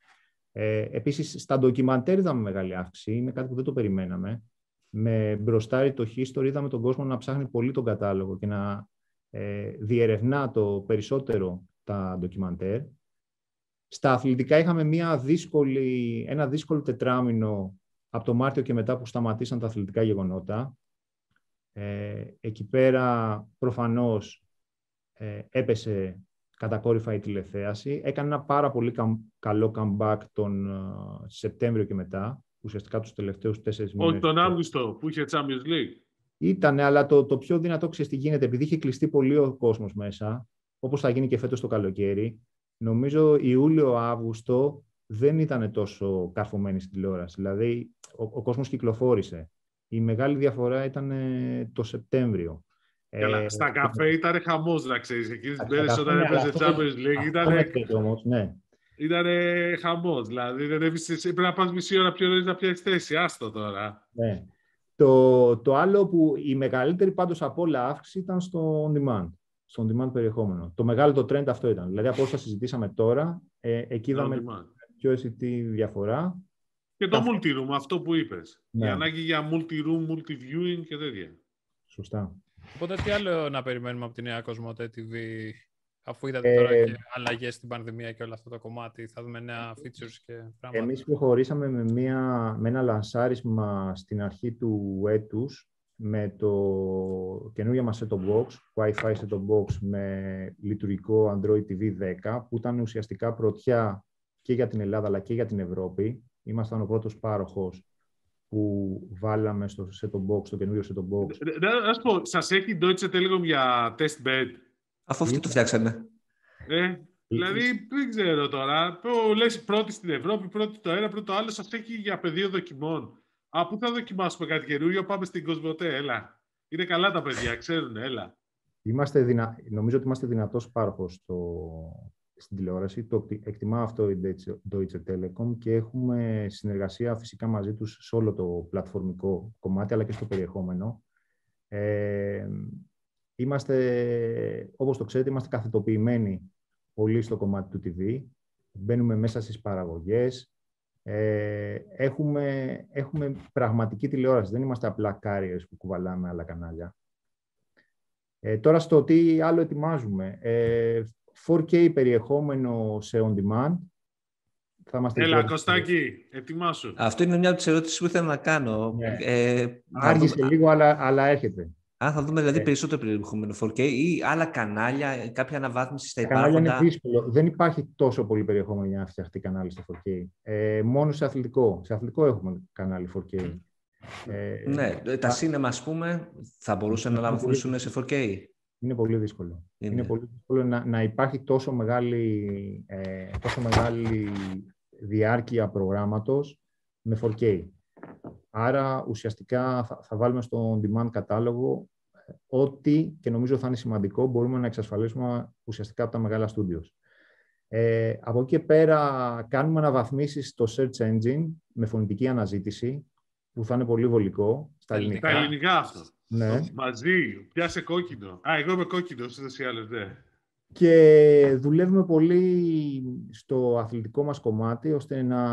Ε, επίσης, στα ντοκιμαντέρ είδαμε μεγάλη αύξηση, είναι κάτι που δεν το περιμέναμε. Με μπροστάρι το History είδαμε τον κόσμο να ψάχνει πολύ τον κατάλογο και να ε, διερευνά το περισσότερο τα ντοκιμαντέρ. Στα αθλητικά είχαμε μια δύσκολη, ένα δύσκολο τετράμινο από το Μάρτιο και μετά που σταματήσαν τα αθλητικά γεγονότα. Ε, εκεί πέρα προφανώς ε, έπεσε κατακόρυφα η τηλεθέαση. Έκανε ένα πάρα πολύ καμ, καλό comeback τον uh, Σεπτέμβριο και μετά, ουσιαστικά τους τελευταίους τέσσερις μήνες. Όχι τον Αύγουστο που είχε Champions League. Ήτανε, αλλά το, το πιο δυνατό ξέρεις τι γίνεται, επειδή είχε κλειστεί πολύ ο κόσμος μέσα, όπως θα γίνει και φέτος το καλοκαίρι. Νομίζω Ιούλιο-Αύγουστο δεν ήταν τόσο καρφωμένη στην τηλεόραση. Δηλαδή, ο, ο κόσμος κυκλοφόρησε. Η μεγάλη διαφορά ήταν το Σεπτέμβριο. Καλά, ε, στα καφέ ήταν χαμός, να ξέρεις. Εκείνες μέρες όταν έπαιζε Champions League ήταν χαμός. Δηλαδή, δεν έπαιζε, πρέπει να πας μισή ώρα πιο νωρίς να πιάσεις θέση. Άστο τώρα. Ναι. Το, το άλλο που η μεγαλύτερη πάντως από όλα αύξηση ήταν στο on demand. Στον demand περιεχόμενο. Το μεγάλο το trend αυτό ήταν. Δηλαδή, από όσα συζητήσαμε τώρα, ε, εκεί είδαμε πιο αισθητή διαφορά. Και το multi-room, αυτό που είπες. Ναι. Η ανάγκη για multi-room, multi-viewing και τέτοια. Σωστά. Οπότε, τι άλλο να περιμένουμε από τη νέα Κοσμοτέ τι βι, αφού είδατε ε... τώρα και αλλαγές στην πανδημία και όλο αυτό το κομμάτι, θα δούμε νέα features και πράγματα. Εμείς προχωρήσαμε με, μια, με ένα λανσάρισμα στην αρχή του έτους, με το καινούργια μας set-top box, Wi-Fi set-top box με λειτουργικό Android τι βι δέκα, που ήταν ουσιαστικά πρωτιά και για την Ελλάδα αλλά και για την Ευρώπη. Ήμασταν ο πρώτος πάροχος που βάλαμε στο set-top box, το καινούριο set-top box. Να σας πω, σας έχει Deutsche Telekom για test bed. Αφού αυτοί το φτιάξανε. Ε, δηλαδή, δεν ξέρω τώρα. Λες πρώτη στην Ευρώπη, πρώτη το ένα, πρώτο άλλο, σας έχει για πεδίο δοκιμών. Α, πού θα δοκιμάσουμε κάτι καινούριο, πάμε στην Κοσμοτέ, έλα. Είναι καλά τα παιδιά, ξέρουν, έλα. Είμαστε δυνα... Νομίζω ότι είμαστε δυνατός πάροχος στο... στην τηλεόραση. Το εκτιμά αυτό η Deutsche Telekom και έχουμε συνεργασία φυσικά μαζί τους σε όλο το πλατφορμικό κομμάτι, αλλά και στο περιεχόμενο. Ε... Είμαστε, όπως το ξέρετε, είμαστε καθετοποιημένοι πολύ στο κομμάτι του τι βι. Μπαίνουμε μέσα στις παραγωγές. Ε... Έχουμε... έχουμε πραγματική τηλεόραση. Δεν είμαστε απλά carriers που κουβαλάμε άλλα κανάλια. Ε, τώρα στο τι άλλο ετοιμάζουμε. Ε, φορ κέι περιεχόμενο σε on demand. Θα είμαστε Έλα, Κωστάκη, ετοιμάσου. Αυτό είναι μια από τις ερωτήσεις που ήθελα να κάνω. Yeah. Ε, Άργησε δούμε... λίγο, αλλά, αλλά έρχεται. Αν θα δούμε δηλαδή yeah. περισσότερο περιεχόμενο φορ κέι ή άλλα κανάλια, κάποια αναβάθμιση στα υπάρχοντα. Κανάλια είναι δύσκολο. Δεν υπάρχει τόσο πολύ περιεχόμενο για να φτιαχτεί κανάλι στο φορ κέι. Ε, μόνο σε αθλητικό. Σε αθλητικό έχουμε κανάλι φορ κέι. Ε, ναι, ε, τα σίνεμα, ας πούμε, θα μπορούσαν να λαμβάνουν σε φορ κέι. Είναι πολύ δύσκολο. Είναι, είναι πολύ δύσκολο να, να υπάρχει τόσο μεγάλη, ε, τόσο μεγάλη διάρκεια προγράμματος με φορ κέι. Άρα, ουσιαστικά, θα, θα βάλουμε στον on-demand κατάλογο ό,τι, και νομίζω θα είναι σημαντικό, μπορούμε να εξασφαλίσουμε ουσιαστικά από τα μεγάλα studios. Ε, από εκεί και πέρα, κάνουμε αναβαθμίσεις στο search engine με φωνητική αναζήτηση, που θα είναι πολύ βολικό. Στα ελληνικά. Τα ελληνικά αυτό. Ναι. Μαζί, πιάσε κόκκινο. Α, εγώ είμαι κόκκινος, εσύ άλλες, ναι. Και δουλεύουμε πολύ στο αθλητικό μας κομμάτι, ώστε να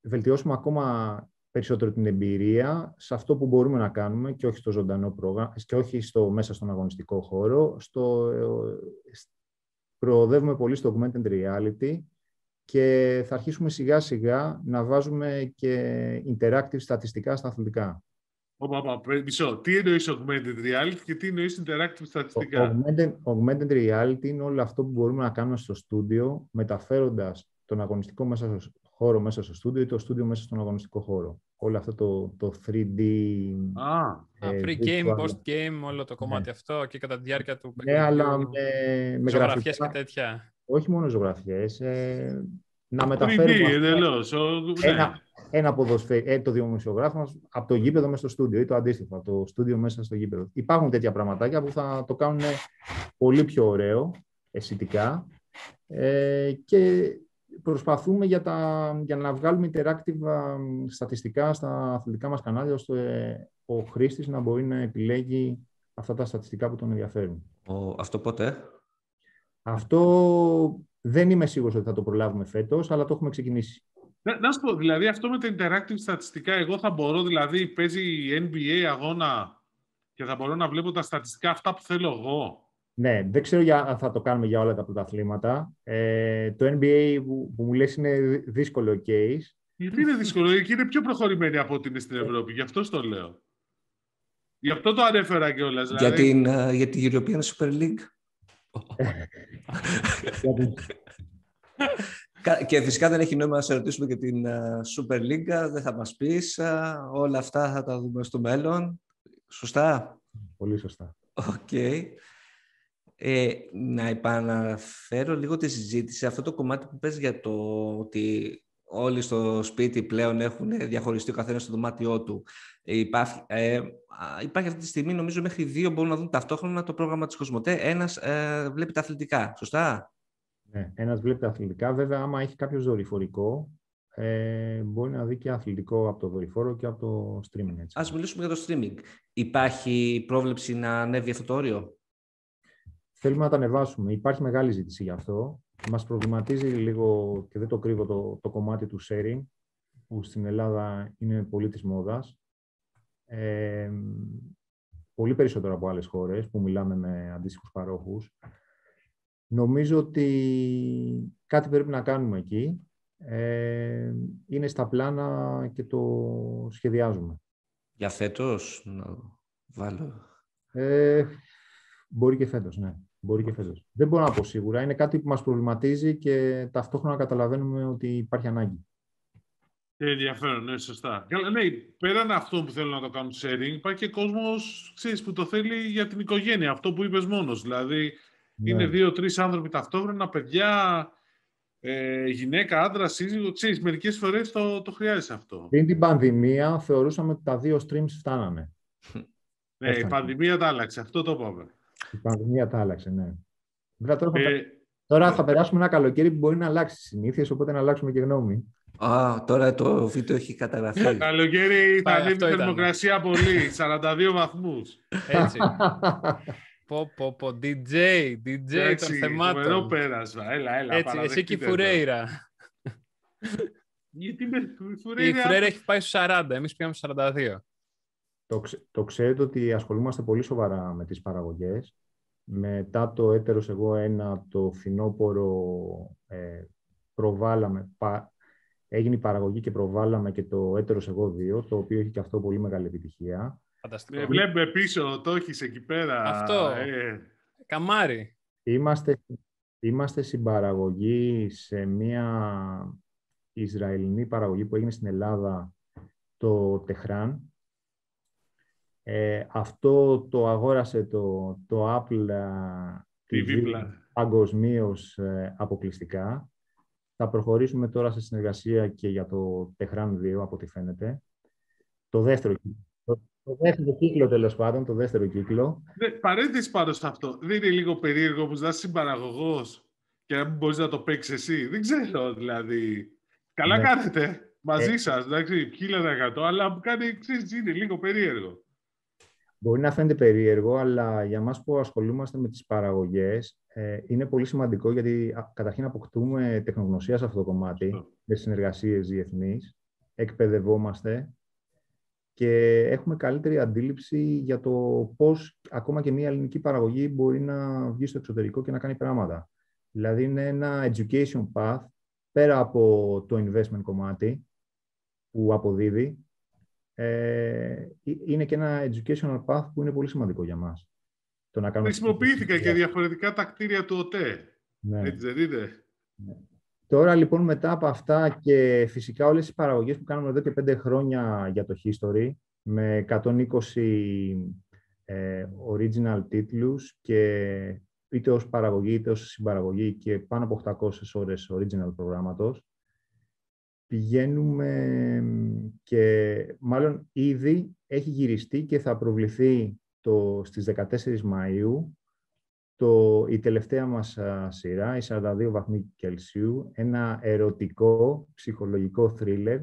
βελτιώσουμε ακόμα περισσότερο την εμπειρία σε αυτό που μπορούμε να κάνουμε και όχι στο ζωντανό πρόγραμμα, και όχι στο, μέσα στον αγωνιστικό χώρο. Στο, προοδεύουμε πολύ στο augmented reality, και θα αρχίσουμε σιγά-σιγά να βάζουμε και interactive στατιστικά στα αθλητικά. Όπα, μισό. Τι εννοείς augmented reality και τι εννοείς interactive στατιστικά? Augmented, augmented reality είναι όλο αυτό που μπορούμε να κάνουμε στο στούντιο, μεταφέροντας τον αγωνιστικό μέσα στο, χώρο μέσα στο στούντιο ή το στούντιο μέσα στον αγωνιστικό χώρο. Όλο αυτό το, το θρι ντι... Α, ε, free game, post-game, όλο το κομμάτι ναι. αυτό και κατά τη διάρκεια του... Ναι, αλλά με, με ζωγραφιές και τέτοια. Όχι μόνο ζωγραφιές, ε, να μεταφέρουμε εντελώς, ένα, ένα ποδοσφαίρι, ε, το δημοσιογράφο μας από το γήπεδο μέσα στο στούντιο ή το αντίστοιχο, από το στούντιο μέσα στο γήπεδο. Υπάρχουν τέτοια πραγματάκια που θα το κάνουν πολύ πιο ωραίο, αισθητικά, ε, και προσπαθούμε για, τα, για να βγάλουμε interactive στατιστικά στα αθλητικά μας κανάλια, ώστε ο χρήστης να μπορεί να επιλέγει αυτά τα στατιστικά που τον ενδιαφέρουν. Ο, αυτό πότε? Αυτό δεν είμαι σίγουρος ότι θα το προλάβουμε φέτος, αλλά το έχουμε ξεκινήσει. Να, να σου πω, δηλαδή αυτό με τα interactive στατιστικά, εγώ θα μπορώ, δηλαδή παίζει εν μπι έι αγώνα και θα μπορώ να βλέπω τα στατιστικά αυτά που θέλω εγώ. Ναι, δεν ξέρω για, αν θα το κάνουμε για όλα τα πρωταθλήματα. Ε, το εν μπι έι που, που μου λες είναι δύσκολο case. Γιατί είναι δύσκολο, εκεί είναι πιο προχωρημένη από ό,τι είναι στην Ευρώπη, γι' αυτό το λέω. Γι' αυτό το ανέφερα κιόλας. Δηλαδή. Για την, uh, για την European Super League. Και φυσικά δεν έχει νόημα να σε ρωτήσουμε για την Super League, δεν θα μας πεις, όλα αυτά θα τα δούμε στο μέλλον. Σωστά? Πολύ σωστά. Okay. Ε, να επαναφέρω λίγο τη συζήτηση, αυτό το κομμάτι που πες για το ότι όλοι στο σπίτι πλέον έχουν διαχωριστεί ο καθένας στο δωμάτιό του. Υπάρχει, ε, υπάρχει αυτή τη στιγμή, νομίζω, μέχρι δύο μπορούν να δουν ταυτόχρονα το πρόγραμμα της Κοσμοτέ. Ένας ε, βλέπει τα αθλητικά, σωστά? Ναι, ένας βλέπει τα αθλητικά. Βέβαια, άμα έχει κάποιο δορυφορικό, ε, μπορεί να δει και αθλητικό από το δορυφόρο και από το streaming. Έτσι. Ας μιλήσουμε για το streaming. Υπάρχει πρόβλεψη να ανέβει αυτό το όριο? Θέλουμε να τα ανεβάσουμε. Υπάρχει μεγάλη ζήτηση γι' αυτό. Μας προβληματίζει λίγο, και δεν το κρύβω, το, το κομμάτι του sharing, που στην Ελλάδα είναι πολύ της μόδας. Ε, πολύ περισσότερο από άλλες χώρες που μιλάμε με αντίστοιχους παρόχους. Νομίζω ότι κάτι πρέπει να κάνουμε εκεί. Ε, είναι στα πλάνα και το σχεδιάζουμε. Για φέτος να βάλω... Ε, μπορεί και φέτος, ναι. Μπορεί και φέτος. Δεν μπορώ να πω σίγουρα. Είναι κάτι που μας προβληματίζει και ταυτόχρονα καταλαβαίνουμε ότι υπάρχει ανάγκη. Ενδιαφέρον, ναι, σωστά. Ναι, πέραν αυτό που θέλουν να το κάνουν sharing, υπάρχει και κόσμος, ξέρεις, που το θέλει για την οικογένεια. Αυτό που είπες μόνος. Δηλαδή, ναι. Είναι δύο-τρεις άνθρωποι ταυτόχρονα, παιδιά, ε, γυναίκα, άντρα, σύζυγο. Ξέρεις, μερικές φορές το, το χρειάζεσαι αυτό. Πριν την πανδημία, θεωρούσαμε ότι τα δύο streams φτάνανε. Ναι, έφτανε. Η πανδημία τα άλλαξε. Αυτό το είπαμε. Η πανδημία τα άλλαξε, ναι. Τώρα θα, ε, τώρα θα περάσουμε ένα καλοκαίρι που μπορεί να αλλάξει συνήθειες, οπότε να αλλάξουμε και γνώμη. Α, τώρα το βίντεο έχει καταγραφεί. Το καλοκαίρι θα ανέβει η θερμοκρασία πολύ, σαράντα δύο βαθμούς. Έτσι. Πω, πω, πω, ντι τζέι, ντι τζέι έτσι, των θεμάτων. Εδώ πέρασμα, έλα, έλα. Έτσι, εσύ και η Φουρέιρα. Γιατί με Φουρέιρα... Η Φουρέιρα έχει πάει στους σαράντα, εμείς πήγαμε στους σαράντα δύο. Το, ξε, το ξέρετε ότι ασχολούμαστε πολύ σοβαρά με τις παραγωγές. Μετά το έτερος εγώ ένα, το φθινόπορο ε, προβάλαμε... Πα, έγινε η παραγωγή και προβάλαμε και το έτερος εγώ δύο, το οποίο έχει και αυτό πολύ μεγάλη επιτυχία. Φανταστικό. Βλέπουμε πίσω, το έχεις εκεί πέρα. Αυτό, ε. καμάρι. Είμαστε, είμαστε συμπαραγωγή σε μια Ισραηλινή παραγωγή που έγινε στην Ελλάδα, το Τεχράν. Ε, αυτό το αγόρασε το, το Apple τι βι παγκοσμίως αποκλειστικά. Θα προχωρήσουμε τώρα σε συνεργασία και για το Τεχράν δύο, από ό,τι φαίνεται. Το δεύτερο, το, το δεύτερο κύκλο, τέλος πάντων, το δεύτερο κύκλο. Ναι, παρένθεση πάνω σε αυτό. Δεν είναι λίγο περίεργο που ζητάς συμπαραγωγός και να μην μπορείς να το παίξεις εσύ? Δεν ξέρω, δηλαδή. Καλά ναι. Κάνετε μαζί ε, σας, εντάξει, χίλια τοις εκατό, αλλά μου κάνει εξής, είναι λίγο περίεργο. Μπορεί να φαίνεται περίεργο, αλλά για μας που ασχολούμαστε με τις παραγωγές ε, είναι πολύ σημαντικό, γιατί καταρχήν αποκτούμε τεχνογνωσία σε αυτό το κομμάτι, yeah. με συνεργασίες διεθνείς, εκπαιδευόμαστε και έχουμε καλύτερη αντίληψη για το πώς ακόμα και μια ελληνική παραγωγή μπορεί να βγει στο εξωτερικό και να κάνει πράγματα. Δηλαδή είναι ένα education path πέρα από το investment κομμάτι που αποδίδει. Είναι και ένα educational path που είναι πολύ σημαντικό για μας. Το να κάνουμε... Χρησιμοποιήθηκα και διαφορετικά τα κτίρια του ΟΤΕ. Ναι. Έτσι δεν είναι? Ναι. Τώρα λοιπόν μετά από αυτά και φυσικά όλες τις παραγωγές που κάνουμε εδώ και πέντε χρόνια για το History με εκατόν είκοσι ε, original τίτλους και είτε ως παραγωγή είτε ως συμπαραγωγή και πάνω από οκτακόσιες ώρες original προγράμματος. Πηγαίνουμε και μάλλον ήδη έχει γυριστεί και θα προβληθεί το, στις δεκατέσσερις Μαΐου το, η τελευταία μας σειρά, η σαράντα δύο βαθμοί Κελσίου, ένα ερωτικό ψυχολογικό θρίλερ.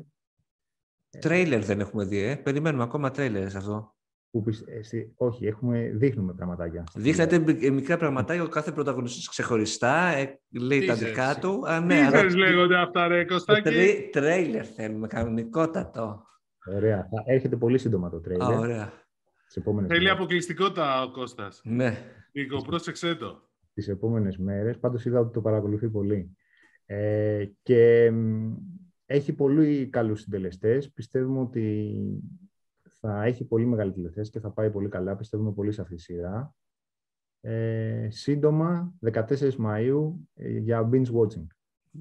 Τρέιλερ δεν έχουμε δει, ε. Περιμένουμε ακόμα τρέιλερ σε αυτό. Που πιστε, εσύ, όχι, έχουμε, δείχνουμε πραγματάκια. Δείχνετε μικρά πραγματάκια, ο κάθε πρωταγωνιστής ξεχωριστά, ε, λέει Τίζες. Τα δικά του. Α, ναι, Τίζες αλλά... λέγονται αυτά, ρε Κωστάκη. Τρέι, τρέιλερ θέλουμε, κανονικότατο. Ωραία, έρχεται πολύ σύντομα το τρέιλερ. Α, ωραία. Θέλει αποκλειστικότητα ο Κώστας. Ναι. Νίκο, πρόσεξέ το. Τις επόμενες μέρες, πάντως είδα ότι το παρακολουθεί πολύ. Ε, και έχει πολύ καλούς συντελεστές. Πιστεύουμε ότι... θα έχει πολύ μεγάλη τηλεθέση και θα πάει πολύ καλά. Πιστεύουμε πολύ σε αυτή τη σειρά. Ε, σύντομα, δεκατέσσερις Μαΐου, ε, για binge watching.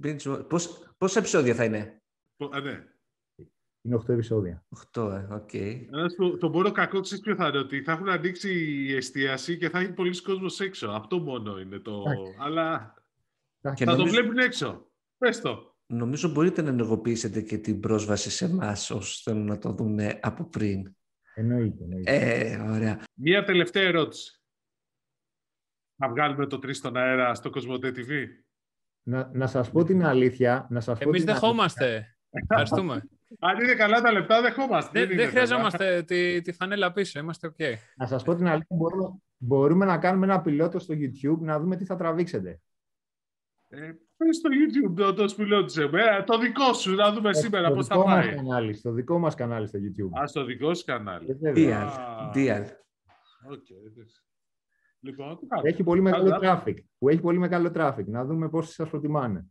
Binge, πώς, πόσα επεισόδια θα είναι? Α, ναι. Είναι οκτώ επεισόδια. οκτώ, οκ. Okay. Το, το μόνο κακό ξέρεις ποιο θα είναι, ότι θα έχουν ανοίξει η εστίαση και θα έχει πολλοί κόσμος έξω. Αυτό μόνο είναι το... Άχι. Αλλά Άχι. θα νομίζω... το βλέπουν έξω. Πες το. Νομίζω μπορείτε να ενεργοποιήσετε και την πρόσβαση σε εμάς όσους θέλουν να το δουν από πριν. Εννοείται. εννοείται. Ε, ωραία. Μία τελευταία ερώτηση. Να βγάλουμε το τρία στον αέρα στο Κοσμοτέ τι βι. Να, να σας πω την αλήθεια. Να σας Εμείς πω την δεχόμαστε. Αλήθεια. Ευχαριστούμε. Αν είναι καλά τα λεπτά, δεχόμαστε. Δεν, δεν, δεν χρειαζόμαστε τη, τη φανέλα πίσω. Είμαστε ok. Να σας πω την αλήθεια. Μπορούμε, μπορούμε να κάνουμε ένα πιλότο στο YouTube να δούμε τι θα τραβήξετε. Ε, πες στο YouTube το σπηλώτησε. Το δικό σου, να δούμε ε, σήμερα πώς θα πάει. Κανάλι, στο δικό μας κανάλι στο YouTube. Α, στο δικό σου κανάλι. Dial. Dial. Okay. Λοιπόν, έχει πολύ μεγάλο traffic. Που έχει πολύ μεγάλο traffic. Να δούμε πώς σας προτιμάνε.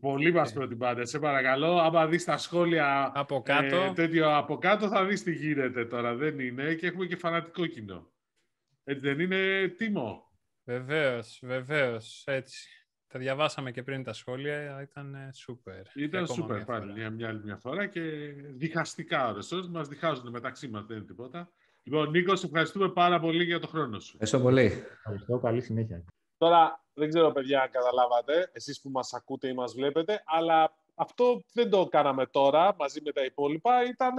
Πολύ μας ε. προτιμάτε. Σε παρακαλώ, άμα δεις τα σχόλια από κάτω. Ε, τέτοιο, από κάτω θα δεις τι γίνεται τώρα. Δεν είναι. Και έχουμε και φανατικό κοινό. Έτσι δεν είναι, Τίμο? Βεβαίως, βεβαίως, έτσι. Τα διαβάσαμε και πριν τα σχόλια, ήταν σούπερ. Ήταν σούπερ πάλι μια, μια άλλη μια φορά και διχαστικά ώρες. Μας διχάζουν μεταξύ μας, δεν είναι τίποτα. Λοιπόν, Νίκος, ευχαριστούμε πάρα πολύ για τον χρόνο σου. Ευχαριστώ πολύ. Ευχαριστώ, καλή συνέχεια. Τώρα, δεν ξέρω, παιδιά, αν καταλάβατε, εσείς που μας ακούτε ή μας βλέπετε, αλλά αυτό δεν το κάναμε τώρα, μαζί με τα υπόλοιπα. Ήταν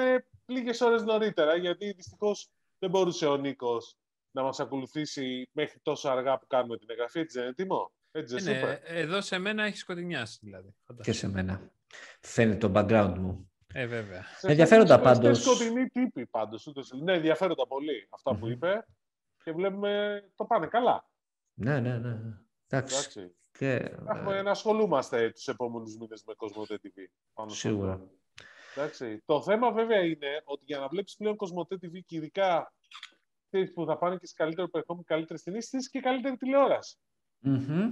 λίγες ώρες νωρίτερα, γιατί δυστυχώς δεν μπορούσε ο Νίκος να μας ακολουθήσει μέχρι τόσο αργά που κάνουμε την εγγραφή. Έτσι δεν είναι, Τίμο? Έτσι, ναι, super. Εδώ σε μένα έχει σκοτεινιάσει, δηλαδή. Και σε μένα. Φαίνεται το background μου. Ε, βέβαια. Ενδιαφέροντα πάντως. Είναι σκοτεινή τύπη πάντως. Ναι, ενδιαφέροντα πολύ αυτά που mm-hmm. είπε και βλέπουμε το πάνε καλά. Ναι, ναι, ναι. Εντάξει. Και... Έχουμε να ασχολούμαστε τους επόμενους μήνες με Κοσμοτέ τι βι. Πάνω σίγουρα. Εντάξει. Το θέμα βέβαια είναι ότι για να βλέπεις πλέον Κοσμοτέ τι βι και ειδικά που θα πάνε και σε καλύτερο περιεχόμενο, καλύτερες ταινίες, θες και καλύτερη τηλεόραση. Mm-hmm.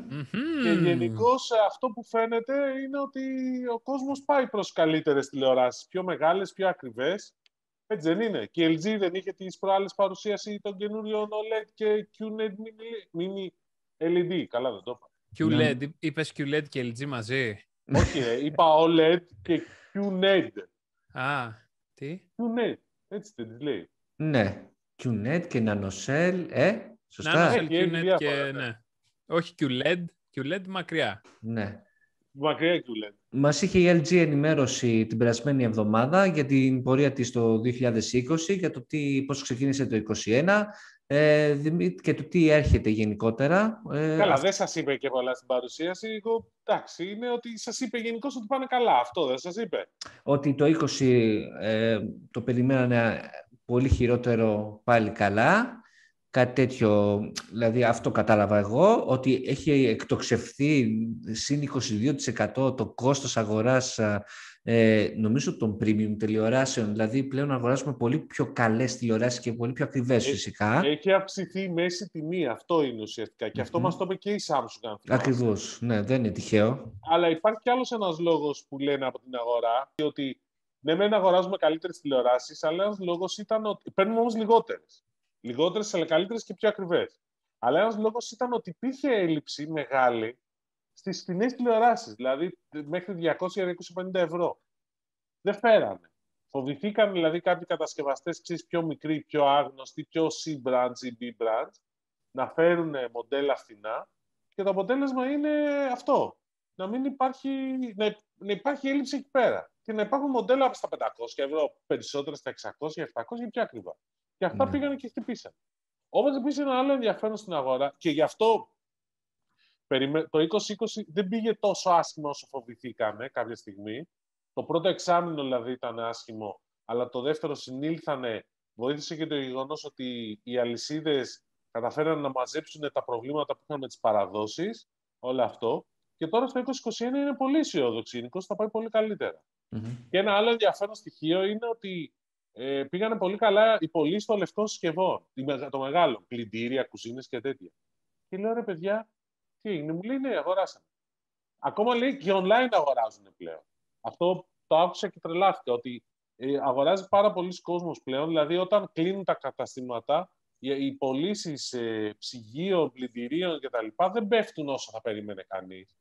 Και γενικώς αυτό που φαίνεται είναι ότι ο κόσμος πάει προς καλύτερες τηλεοράσεις, πιο μεγάλες, πιο ακριβές. Έτσι δεν είναι? Και η ελ τζι δεν είχε τις προάλλες παρουσίαση των καινούριων OLED και QNED mini ελ ι ντι? Καλά δεν το είπα. QLED, ναι. Είπες QLED και ελ τζι μαζί? Όχι, okay, είπα OLED και QNED. Α, τι? QNED, έτσι δεν τη λέει? Ναι, QNED και NanoCell, ε, σωστά. NanoCell, QNED και ναι. Όχι QLED, QLED μακριά. Ναι. Μακριά QLED. Μας είχε η ελ τζι ενημέρωση την περασμένη εβδομάδα για την πορεία της το δύο χιλιάδες είκοσι, για το τι, πώς ξεκίνησε το είκοσι ένα ε, και το τι έρχεται γενικότερα. Ε, καλά, δεν σας είπε και πολλά στην παρουσίαση. Εγώ, εντάξει, είναι ότι σας είπε γενικώς ότι πάνε καλά. Αυτό δεν σας είπε? Ότι το είκοσι ε, το περιμένανε πολύ χειρότερο, πάλι καλά. Κάτι τέτοιο, δηλαδή αυτό κατάλαβα εγώ, ότι έχει εκτοξευθεί συν είκοσι δύο τοις εκατό το κόστος αγοράς, ε, νομίζω, των premium τηλεοράσεων. Δηλαδή πλέον αγοράζουμε πολύ πιο καλές τηλεοράσεις και πολύ πιο ακριβές φυσικά. Έχει αυξηθεί η μέση τιμή, αυτό είναι ουσιαστικά. Και mm-hmm. αυτό μας το είπε και η Samsung. Ακριβώς, ναι, δεν είναι τυχαίο. Αλλά υπάρχει κι άλλος ένας λόγος που λένε από την αγορά, ότι ναι, μεν αγοράζουμε καλύτερες τηλεοράσεις, αλλά ένας λόγος ήταν ότι παίρνουμε όμως λιγότερες. Λιγότερες, αλλά καλύτερες και πιο ακριβές. Αλλά ένας λόγος ήταν ότι υπήρχε έλλειψη μεγάλη στις φθηνές τηλεοράσεις, δηλαδή μέχρι διακόσια με διακόσια πενήντα ευρώ. Δεν φέρανε. Φοβηθήκαν δηλαδή κάποιοι κατασκευαστές, ξέρεις, πιο μικροί, πιο άγνωστοι, πιο C-brands ή B-brands, να φέρουν μοντέλα φθηνά και το αποτέλεσμα είναι αυτό. Να, μην υπάρχει, να, να υπάρχει έλλειψη εκεί πέρα και να υπάρχουν μοντέλα στα πεντακόσια ευρώ, περισσότερα στα εξακόσια, επτακόσια και πιο ακριβά. Και αυτά mm. πήγανε και χτυπήσαν. Όμως επίσης ένα άλλο ενδιαφέρον στην αγορά και γι' αυτό το είκοσι είκοσι δεν πήγε τόσο άσχημα όσο φοβηθήκαμε κάποια στιγμή. Το πρώτο εξάμηνο δηλαδή ήταν άσχημο, αλλά το δεύτερο συνήλθανε. Βοήθησε και το γεγονός ότι οι αλυσίδες καταφέραν να μαζέψουν τα προβλήματα που είχαν με τις παραδόσεις, όλο αυτό. Και τώρα στο είκοσι είκοσι ένα είναι πολύ αισιόδοξη. Νίκος, θα πάει πολύ καλύτερα. Mm-hmm. Και ένα άλλο ενδιαφέρον στοιχείο είναι ότι Ε, πήγανε πολύ καλά οι πωλήσεις των λευκών συσκευών, το μεγάλο, πλυντήρια, κουζίνες και τέτοια. Και λέω, ρε παιδιά, τι έγινε? Μου λέει, ναι, αγοράσαμε. Ακόμα λέει και online αγοράζουν πλέον. Αυτό το άκουσα και τρελάθηκα, ότι ε, αγοράζει πάρα πολλοί κόσμος πλέον. Δηλαδή, όταν κλείνουν τα καταστήματα, οι, οι πωλήσεις ε, ψυγείων, πλυντηρίων κτλ. Δεν πέφτουν όσο θα περίμενε κανείς.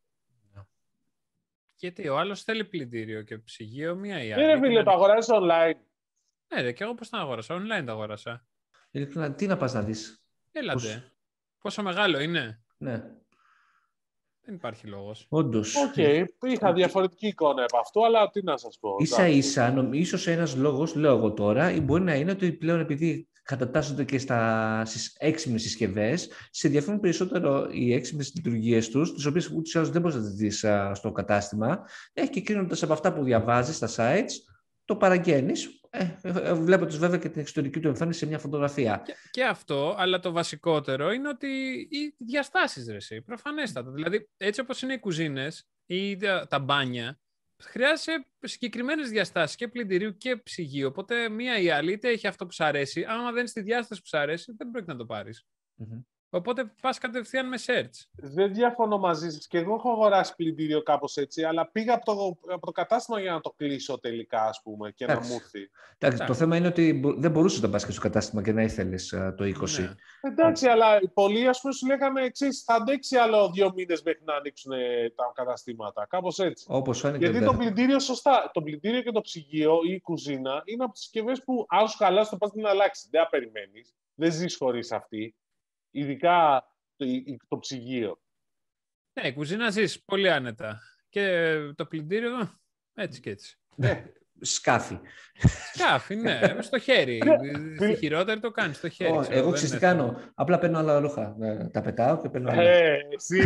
Γιατί ο άλλος θέλει πλυντήριο και ψυγείο, μία ή άλλη. Δεν είναι, το αγοράζει online. Ναι, ρε, και εγώ πώς τα αγόρασα, online τα αγόρασα. Ειλικρινά, τι να πας να δεις? Έλατε. Πώς... Πόσο μεγάλο είναι. Ναι. Δεν υπάρχει λόγος. Όντως. Οκ, okay, είχα διαφορετική εικόνα από αυτό, αλλά τι να σας πω. Ίσα-ίσα, ίσως ένας λόγος, λέω εγώ τώρα, ή μπορεί να είναι ότι πλέον επειδή κατατάσσονται και στα, στις έξυπνες συσκευές, σε ενδιαφέρουν περισσότερο οι έξυπνες λειτουργίες τους, τις οποίες ούτως ή άλλως δεν μπορείς να τις δεις στο κατάστημα. Ε, και κρίνοντας από αυτά που διαβάζεις στα sites, το παραγγέλνεις. Ε, βλέποντας βέβαια και την εξωτερική του εμφάνιση σε μια φωτογραφία. Και, και αυτό, αλλά το βασικότερο είναι ότι οι διαστάσεις, ρε εσύ, προφανέστατα. Δηλαδή, έτσι όπως είναι οι κουζίνες ή τα, τα μπάνια, χρειάζεσαι συγκεκριμένες διαστάσεις και πλυντηρίου και ψυγείου. Οπότε μία ή άλλη, είτε έχει αυτό που σου αρέσει, άμα δεν είναι στη διάσταση που σου αρέσει, δεν πρέπει να το πάρεις. Mm-hmm. Οπότε πας κατευθείαν με search. Δεν διαφωνώ μαζί σας. Και εγώ έχω αγοράσει πλυντήριο κάπως έτσι, αλλά πήγα από το, από το κατάστημα για να το κλείσω τελικά, ας πούμε, και Τάξε. να μου έρθει. Εντάξει, το θέμα είναι ότι δεν μπορούσες να πας και στο κατάστημα και να ήθελες το είκοσι. Ναι. Εντάξει, αλλά πολλοί, ας πούμε, σου λέγανε εξής, θα αντέξει άλλο δύο μήνες μέχρι να ανοίξουν τα καταστήματα. Κάπως έτσι. Όπως φάνηκε. Γιατί βέβαια. το πλυντήριο, σωστά, το πλυντήριο και το ψυγείο ή η κουζίνα είναι από τις συσκευές που αν σου χαλάσει το πας να αλλάξει. Δεν περιμένεις. Δεν ζεις χωρίς αυτή. Ειδικά το, το ψυγείο. Ναι, η κουζίνα ζεις πολύ άνετα. Και το πλυντήριο, έτσι και έτσι. Ναι. Σκάφη. Σκάφη, ναι. Στο χέρι. Στη χειρότερη το κάνεις στο χέρι. Oh, εγώ ξέρεις τι κάνω. Απλά παίρνω άλλα ρούχα. Τα πετάω και παίρνω άλλα. Ε, εσύ,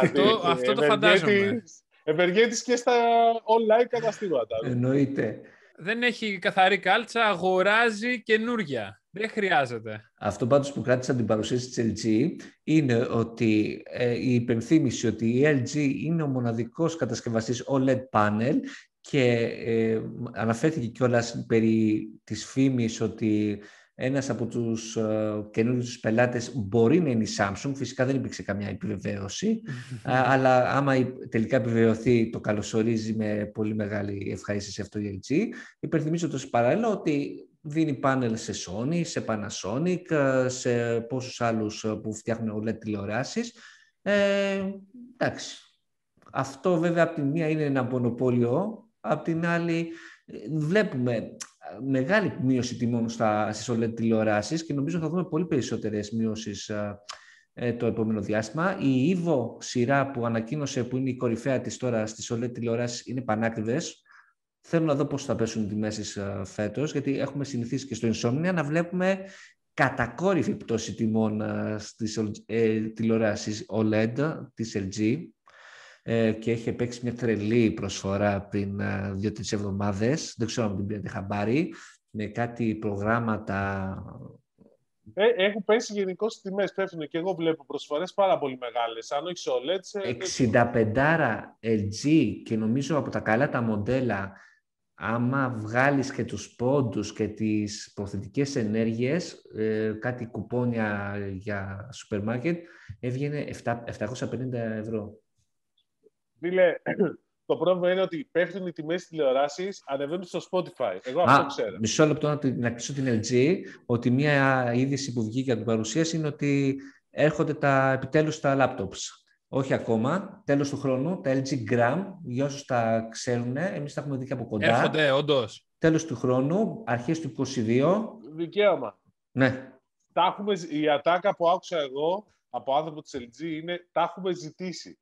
αυτό αυτό το φαντάζομαι. Ευεργέτης και στα online καταστήματα. Εννοείται. Δεν έχει καθαρή κάλτσα, αγοράζει καινούρια. Δεν χρειάζεται. Αυτό πάντως που κράτησα την παρουσίαση της ελ τζι είναι ότι ε, η υπενθύμηση ότι η ελ τζι είναι ο μοναδικός κατασκευαστής ο ελ ι ντι panel και ε, αναφέρθηκε κιόλας περί της φήμης ότι ένας από τους ε, καινούριους πελάτες μπορεί να είναι η Samsung. Φυσικά δεν υπήρξε καμιά επιβεβαίωση, αλλά άμα τελικά επιβεβαιωθεί το καλωσορίζει με πολύ μεγάλη ευχαρίστηση αυτό η ελ τζι. Υπενθυμίζοντας παράλληλα ότι δίνει πάνελ σε Sony, σε Panasonic, σε πόσους άλλους που φτιάχνουν ο ελ ι ντι τηλεοράσεις. Ε, εντάξει. Αυτό βέβαια από τη μία είναι ένα μονοπόλιο, από την άλλη βλέπουμε μεγάλη μείωση τιμών στα, στις ο ελ ι ντι τηλεοράσεις και νομίζω θα δούμε πολύ περισσότερες μείωσεις ε, το επόμενο διάστημα. Η Evo σειρά που ανακοίνωσε, που είναι η κορυφαία της τώρα στις ο ελ ι ντι τηλεοράσεις, είναι πανάκριβες. Θέλω να δω πώς θα πέσουν οι τιμές φέτος, γιατί έχουμε συνηθίσει και στο Insomnia να βλέπουμε κατακόρυφη πτώση τιμών στις ε, τηλεοράσεις ο ελ ι ντι της ελ τζι ε, και έχει παίξει μια τρελή προσφορά πριν ε, δύο-τρεις εβδομάδες. Δεν ξέρω αν την πήρατε χαμπάρι, με κάτι προγράμματα. Ε, έχουν πέσει γενικώς οι τιμές, πέφτουν και εγώ βλέπω προσφορές πάρα πολύ μεγάλες. Αν όχι σε ο ελ ι ντι, εξήντα πέντε ελ τζι και νομίζω από τα καλά τα μοντέλα. Άμα βγάλεις και τους πόντους και τις προθετικές ενέργειες, ε, κάτι κουπόνια για σούπερ μάρκετ, έβγαινε επτακόσια πενήντα ευρώ. Φίλε, το πρόβλημα είναι ότι πέφτουν οι τιμές της τηλεοράσης, ανεβαίνουν στο Spotify. Εγώ αυτό Α, ξέρω. Μισό λεπτό να, να κλείσω την ελ τζι, ότι μια είδηση που βγήκε από την παρουσίαση είναι ότι έρχονται τα, επιτέλους τα laptops. Όχι ακόμα, τέλος του χρόνου, τα ελ τζι Gram, για όσους τα ξέρουν, εμείς τα έχουμε δει και από κοντά. Έρχονται, όντως. Τέλος του χρόνου, αρχές του είκοσι δύο. Δικαίωμα. Ναι. Τα έχουμε, η ατάκα που άκουσα εγώ από άνθρωπο της ελ τζι είναι «Τα έχουμε ζητήσει»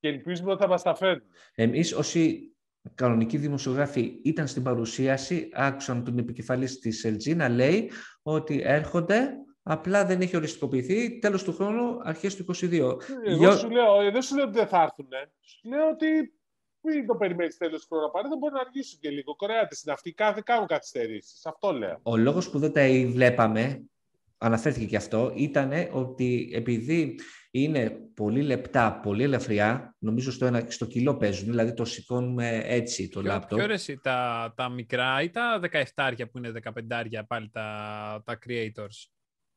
και ελπίζουμε ότι θα μας τα φέρνουν. Εμείς όσοι κανονικοί δημοσιογράφοι ήταν στην παρουσίαση, άκουσαν τον επικεφαλής της ελ τζι να λέει ότι έρχονται. Απλά δεν έχει οριστικοποιηθεί. Τέλος του χρόνου, αρχές του είκοσι δύο. Εγώ Για... σου λέω, δεν σου λέω ότι δεν θα έρθουν. Ε. Σου λέω ότι μην το περιμένεις τέλος του χρόνου. Παρά δεν μπορεί να αργήσουν και λίγο. Κορεάτες είναι αυτοί. Δεν κάνουν καθυστερήσεις. Αυτό λέω. Ο λόγος που δεν τα βλέπαμε, αναφέρθηκε και αυτό, ήταν ότι επειδή είναι πολύ λεπτά, πολύ ελαφριά, νομίζω στο, ένα, στο κιλό παίζουν, δηλαδή το σηκώνουμε έτσι το λάπτοπ. Ποιο αρέσει τα, τα μικρά ή τα δεκαεφτάρια που είναι δεκαπεντάρια πάλι τα, τα creators.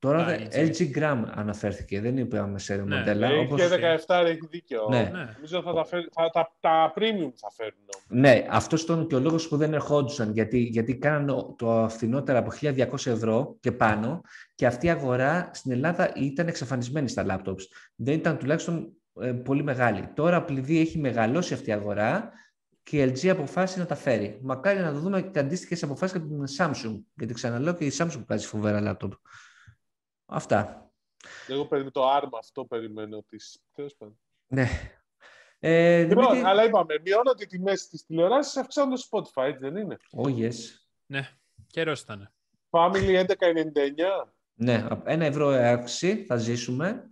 Τώρα Ά, ελ τζι Gram αναφέρθηκε, δεν είπαμε σε ναι, μοντέλα. Ναι, όπως... και δεκαεφτά έχει δίκιο. Ναι. Ναι. Νομίζω θα τα, φέρ... θα, τα, τα premium θα φέρνουν. Ναι, αυτός ήταν και ο λόγος που δεν ερχόντουσαν, γιατί, γιατί κάνανε το φθηνότερα από χίλια διακόσια ευρώ και πάνω και αυτή η αγορά στην Ελλάδα ήταν εξαφανισμένη στα laptops. Δεν ήταν τουλάχιστον ε, πολύ μεγάλη. Τώρα απληδί έχει μεγαλώσει αυτή η αγορά και η ελ τζι αποφάσισε να τα φέρει. Μακάρι να το δούμε και αντίστοιχες αποφάσεις από την Samsung, γιατί ξαναλέω και η Samsung βγάζει φοβερά laptop. Αυτά. Εγώ περίμενω το άρμα αυτό, περιμένω τις... Ναι. Ε, λοιπόν, Δημήτρη... αλλά είπαμε, μειώνονται οι τιμές της τηλεοράσης, αυξάνονται το Spotify, έτσι δεν είναι? Oh, yes. Ναι, καιρός ήταν. Family έντεκα ενενήντα εννιά. Ναι, ένα ευρώ έξι, θα ζήσουμε.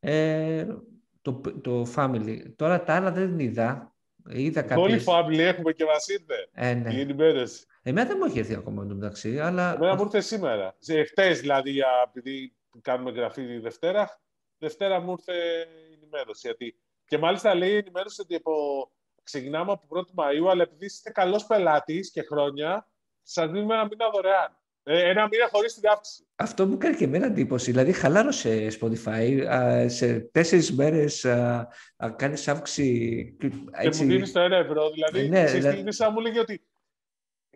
Ε, το, το Family. Τώρα τα άλλα δεν είδα. είδα κάποιες... Όλοι Family έχουμε και μας είδε. Ε, ναι. Η ενημέρωση. Εμένα δεν μου έχει έρθει ακόμα εντωμεταξύ, αλλά... Εμένα μου ήρθε σήμερα. Χτες δηλαδή, επειδή κάνουμε γραφή τη Δευτέρα, Δευτέρα μου ήρθε η ενημέρωση. Γιατί... Και μάλιστα λέει η ενημέρωση ότι από... ξεκινάμε από πρώτη Μαΐου, αλλά επειδή είστε καλός πελάτης και χρόνια, σας δίνουμε ένα μήνα δωρεάν. Ένα μήνα χωρίς την αύξηση. Αυτό μου κάνει και εμένα εντύπωση. Δηλαδή, χαλάρωσε Spotify. Α, σε τέσσερις μέρες κάνεις αύξηση. Και έτσι... μου δίνεις το ένα ευρώ. Δηλαδή, ναι, δηλαδή... είναι σαν μου λέγει ότι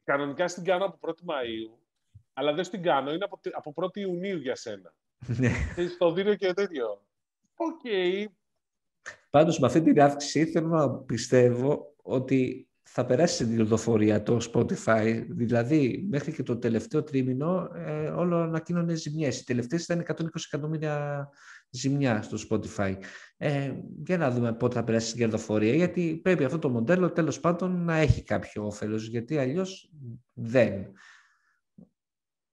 κανονικά στην κάνω από πρώτη Μαΐου, αλλά δεν στην κάνω. Είναι από, από πρώτη Ιουνίου για σένα. Στο δίνω και τέτοιο. Οκ. Okay. Πάντως, με αυτή την αύξηση θέλω να πιστεύω ότι θα περάσει σε δηλωτοφορία το Spotify. Δηλαδή, μέχρι και το τελευταίο τρίμηνο ε, όλο ανακοίνωνε ζημιές. Οι τελευταίες ήταν εκατόν είκοσι εκατομμύρια ζημιά στο Spotify. Ε, για να δούμε πότε θα περάσει στην κερδοφορία, γιατί πρέπει αυτό το μοντέλο τέλος πάντων να έχει κάποιο όφελος, γιατί αλλιώς δεν.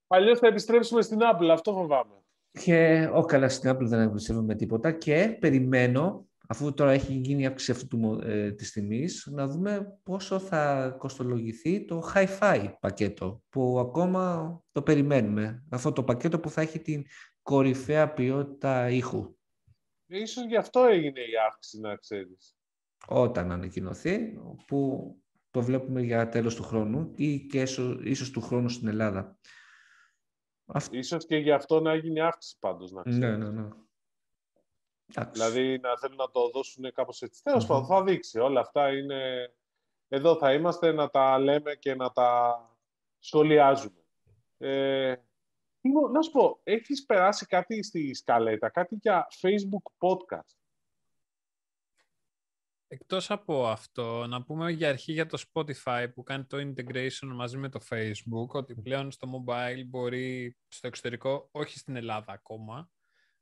Αλλιώς θα επιστρέψουμε στην Apple, αυτό φοβάμαι. Και όχι, καλά, στην Apple δεν εμπιστεύομαι τίποτα και περιμένω, αφού τώρα έχει γίνει η αύξηση αυτού ε, της τιμής, να δούμε πόσο θα κοστολογηθεί το Hi-Fi πακέτο, που ακόμα το περιμένουμε. Αυτό το πακέτο που θα έχει την κορυφαία ποιότητα ήχου. Ίσως γι' αυτό έγινε η αύξηση, να ξέρεις. Όταν ανακοινωθεί, που το βλέπουμε για τέλος του χρόνου ή και ίσως, ίσως του χρόνου στην Ελλάδα. Ίσως και γι' αυτό να γίνει αύξηση πάντως, να ξέρεις. Ναι, ναι, ναι. Δηλαδή να θέλουν να το δώσουν κάπως έτσι. Τέλος mm-hmm. πάντων, θα δείξει. Όλα αυτά είναι. Εδώ θα είμαστε να τα λέμε και να τα σχολιάζουμε. Ε... Να σου πω, έχεις περάσει κάτι στη σκαλέτα, κάτι για Facebook podcast. Εκτός από αυτό, να πούμε για αρχή για το Spotify που κάνει το integration μαζί με το Facebook, ότι πλέον στο mobile μπορεί στο εξωτερικό, όχι στην Ελλάδα ακόμα,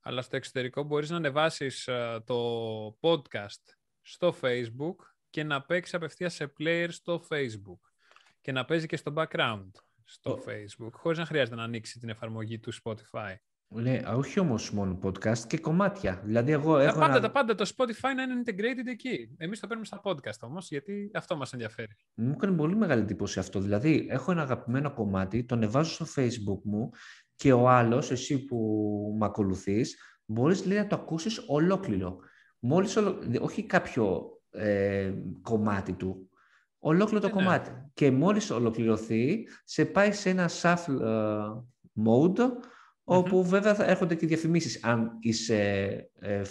αλλά στο εξωτερικό μπορείς να ανεβάσεις το podcast στο Facebook και να παίξει απευθείας σε player στο Facebook και να παίζει και στο background στο oh. Facebook, χωρίς να χρειάζεται να ανοίξει την εφαρμογή του Spotify. Ναι, όχι όμως μόνο podcast και κομμάτια. Δηλαδή εγώ τα, έχω πάντα, να... τα πάντα, το Spotify να είναι integrated εκεί. Εμείς το παίρνουμε στα podcast όμως, γιατί αυτό μας ενδιαφέρει. Μου έκανε πολύ μεγάλη εντύπωση αυτό. Δηλαδή, έχω ένα αγαπημένο κομμάτι, τον ανεβάζω στο Facebook μου και ο άλλος, εσύ που με ακολουθείς, μπορείς λέει, να το ακούσεις ολόκληρο. Μόλις ολο... Όχι κάποιο ε, κομμάτι του. Ολόκληρο το ε, κομμάτι. Ναι. Και μόλις ολοκληρωθεί, σε πάει σε ένα shuffle uh, mode, όπου mm-hmm. βέβαια θα έρχονται και διαφημίσεις αν είσαι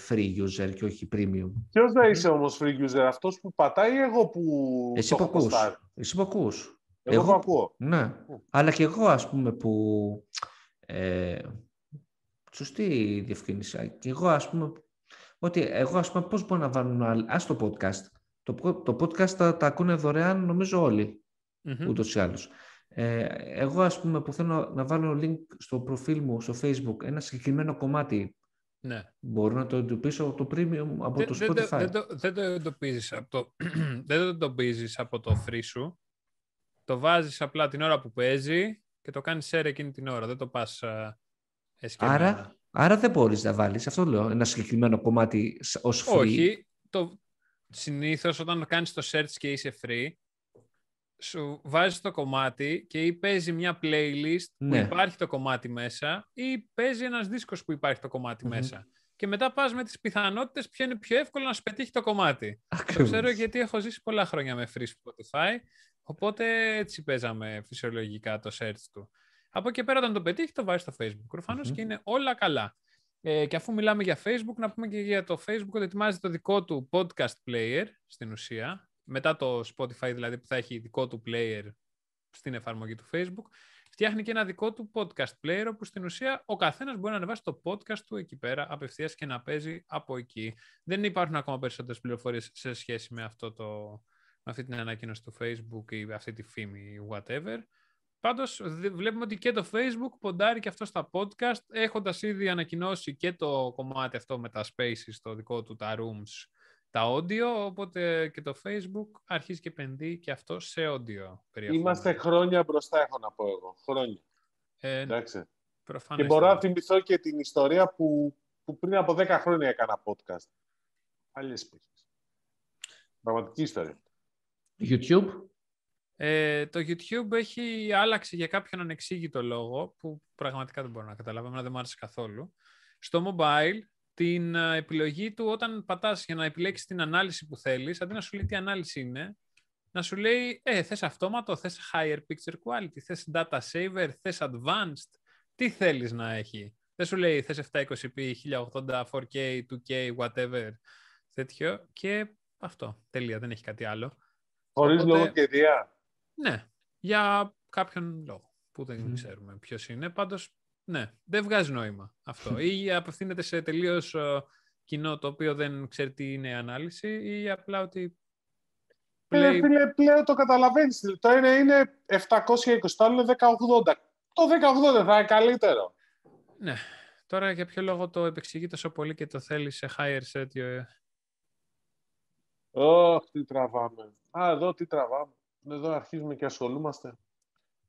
free user και όχι premium. Ποιος να είσαι όμως free user, αυτός που πατάει ή εγώ που εσύ το που έχω ακούς. Εσύ που ακούς. Εγώ, εγώ που ακούω. Ναι. Mm. Αλλά και εγώ ας πούμε που... Ε, σωστή διευκρίνησα. Και εγώ ας πούμε... Ότι εγώ ας πούμε πώς μπορώ να βάλω... Ας το podcast. Το, το podcast τα, τα ακούνε δωρεάν νομίζω όλοι. Mm-hmm. Ούτως ή άλλως. Εγώ ας πούμε που θέλω να βάλω link στο προφίλ μου, στο Facebook, ένα συγκεκριμένο κομμάτι, ναι. Μπορώ να το εντοπίσω από το premium, από δε, το Spotify. Δεν δε, δε, δε το εντοπίζεις από το, δε το από το free σου. Το βάζεις απλά την ώρα που παίζει και το κάνεις share εκείνη την ώρα. Δεν το πας εσκεμμένα. Άρα, άρα δεν μπορείς να βάλεις, αυτό λέω, ένα συγκεκριμένο κομμάτι ως free. Όχι, το, συνήθως όταν κάνεις το search και είσαι free, σου βάζεις το κομμάτι και ή παίζει μια playlist ναι. που υπάρχει το κομμάτι μέσα ή παίζει ένας δίσκος που υπάρχει το κομμάτι mm-hmm. μέσα. Και μετά πας με τις πιθανότητες ποιο είναι πιο εύκολο να σου πετύχει το κομμάτι. Ακριβώς. Το ξέρω γιατί έχω ζήσει πολλά χρόνια με free Spotify, οπότε έτσι παίζαμε φυσιολογικά το search του. Από εκεί πέρα όταν το πετύχει το βάζεις στο Facebook. Προφανώς mm-hmm. και είναι όλα καλά. Ε, και αφού μιλάμε για Facebook, να πούμε και για το Facebook ότι ετοιμάζει το δικό του podcast player στην ουσία. Μετά το Spotify δηλαδή που θα έχει δικό του player στην εφαρμογή του Facebook, φτιάχνει και ένα δικό του podcast player όπου στην ουσία ο καθένας μπορεί να ανεβάσει το podcast του εκεί πέρα απευθείας και να παίζει από εκεί. Δεν υπάρχουν ακόμα περισσότερες πληροφορίες σε σχέση με, αυτό το, με αυτή την ανακοίνωση του Facebook ή αυτή τη φήμη whatever. Πάντως βλέπουμε ότι και το Facebook ποντάρει και αυτό στα podcast, έχοντας ήδη ανακοινώσει και το κομμάτι αυτό με τα spaces, το δικό του, τα rooms, τα audio, οπότε και το Facebook αρχίζει και επενδύει και αυτό σε audio. Είμαστε χρόνια μπροστά, έχω να πω εγώ. Χρόνια. Ε, Εντάξει. Και μπορώ να θυμηθώ και την ιστορία που, που πριν από δέκα χρόνια έκανα podcast. Άλλες πίσης. Πραγματική ιστορία. YouTube. Ε, το YouTube έχει άλλαξει για κάποιον ανεξήγητο λόγο, που πραγματικά δεν μπορώ να καταλάβω, εμένα δεν μου άρεσε καθόλου. Στο mobile... την επιλογή του όταν πατάς για να επιλέξεις την ανάλυση που θέλεις, αντί να σου λέει τι ανάλυση είναι, να σου λέει ε, θες αυτόματο, θες higher picture quality, θες data saver, θες advanced, τι θέλεις να έχει. Δεν σου λέει θες επτακόσια είκοσι πι, χίλια ογδόντα, φορ κέι, τού κέι, whatever, τέτοιο. Και αυτό, τέλεια, δεν έχει κάτι άλλο. Χωρίς λόγο και διά. Ναι, για κάποιον λόγο που δεν mm. ξέρουμε ποιος είναι. Πάντως, ναι, δεν βγάζει νόημα αυτό. Ή απευθύνεται σε τελείως κοινό το οποίο δεν ξέρει τι είναι η ανάλυση, ή απλά ότι... Πλέον πλέ, πλέ, το καταλαβαίνεις. Το ένα είναι επτακόσια είκοσι, το άλλο είναι χίλια ογδόντα. Το χίλια ογδόντα θα είναι καλύτερο. Ναι. Τώρα για ποιο λόγο το επεξηγεί τόσο πολύ και το θέλει σε higher set. Ωχ, τι τραβάμε. Α, εδώ τι τραβάμε. Εδώ αρχίζουμε και ασχολούμαστε.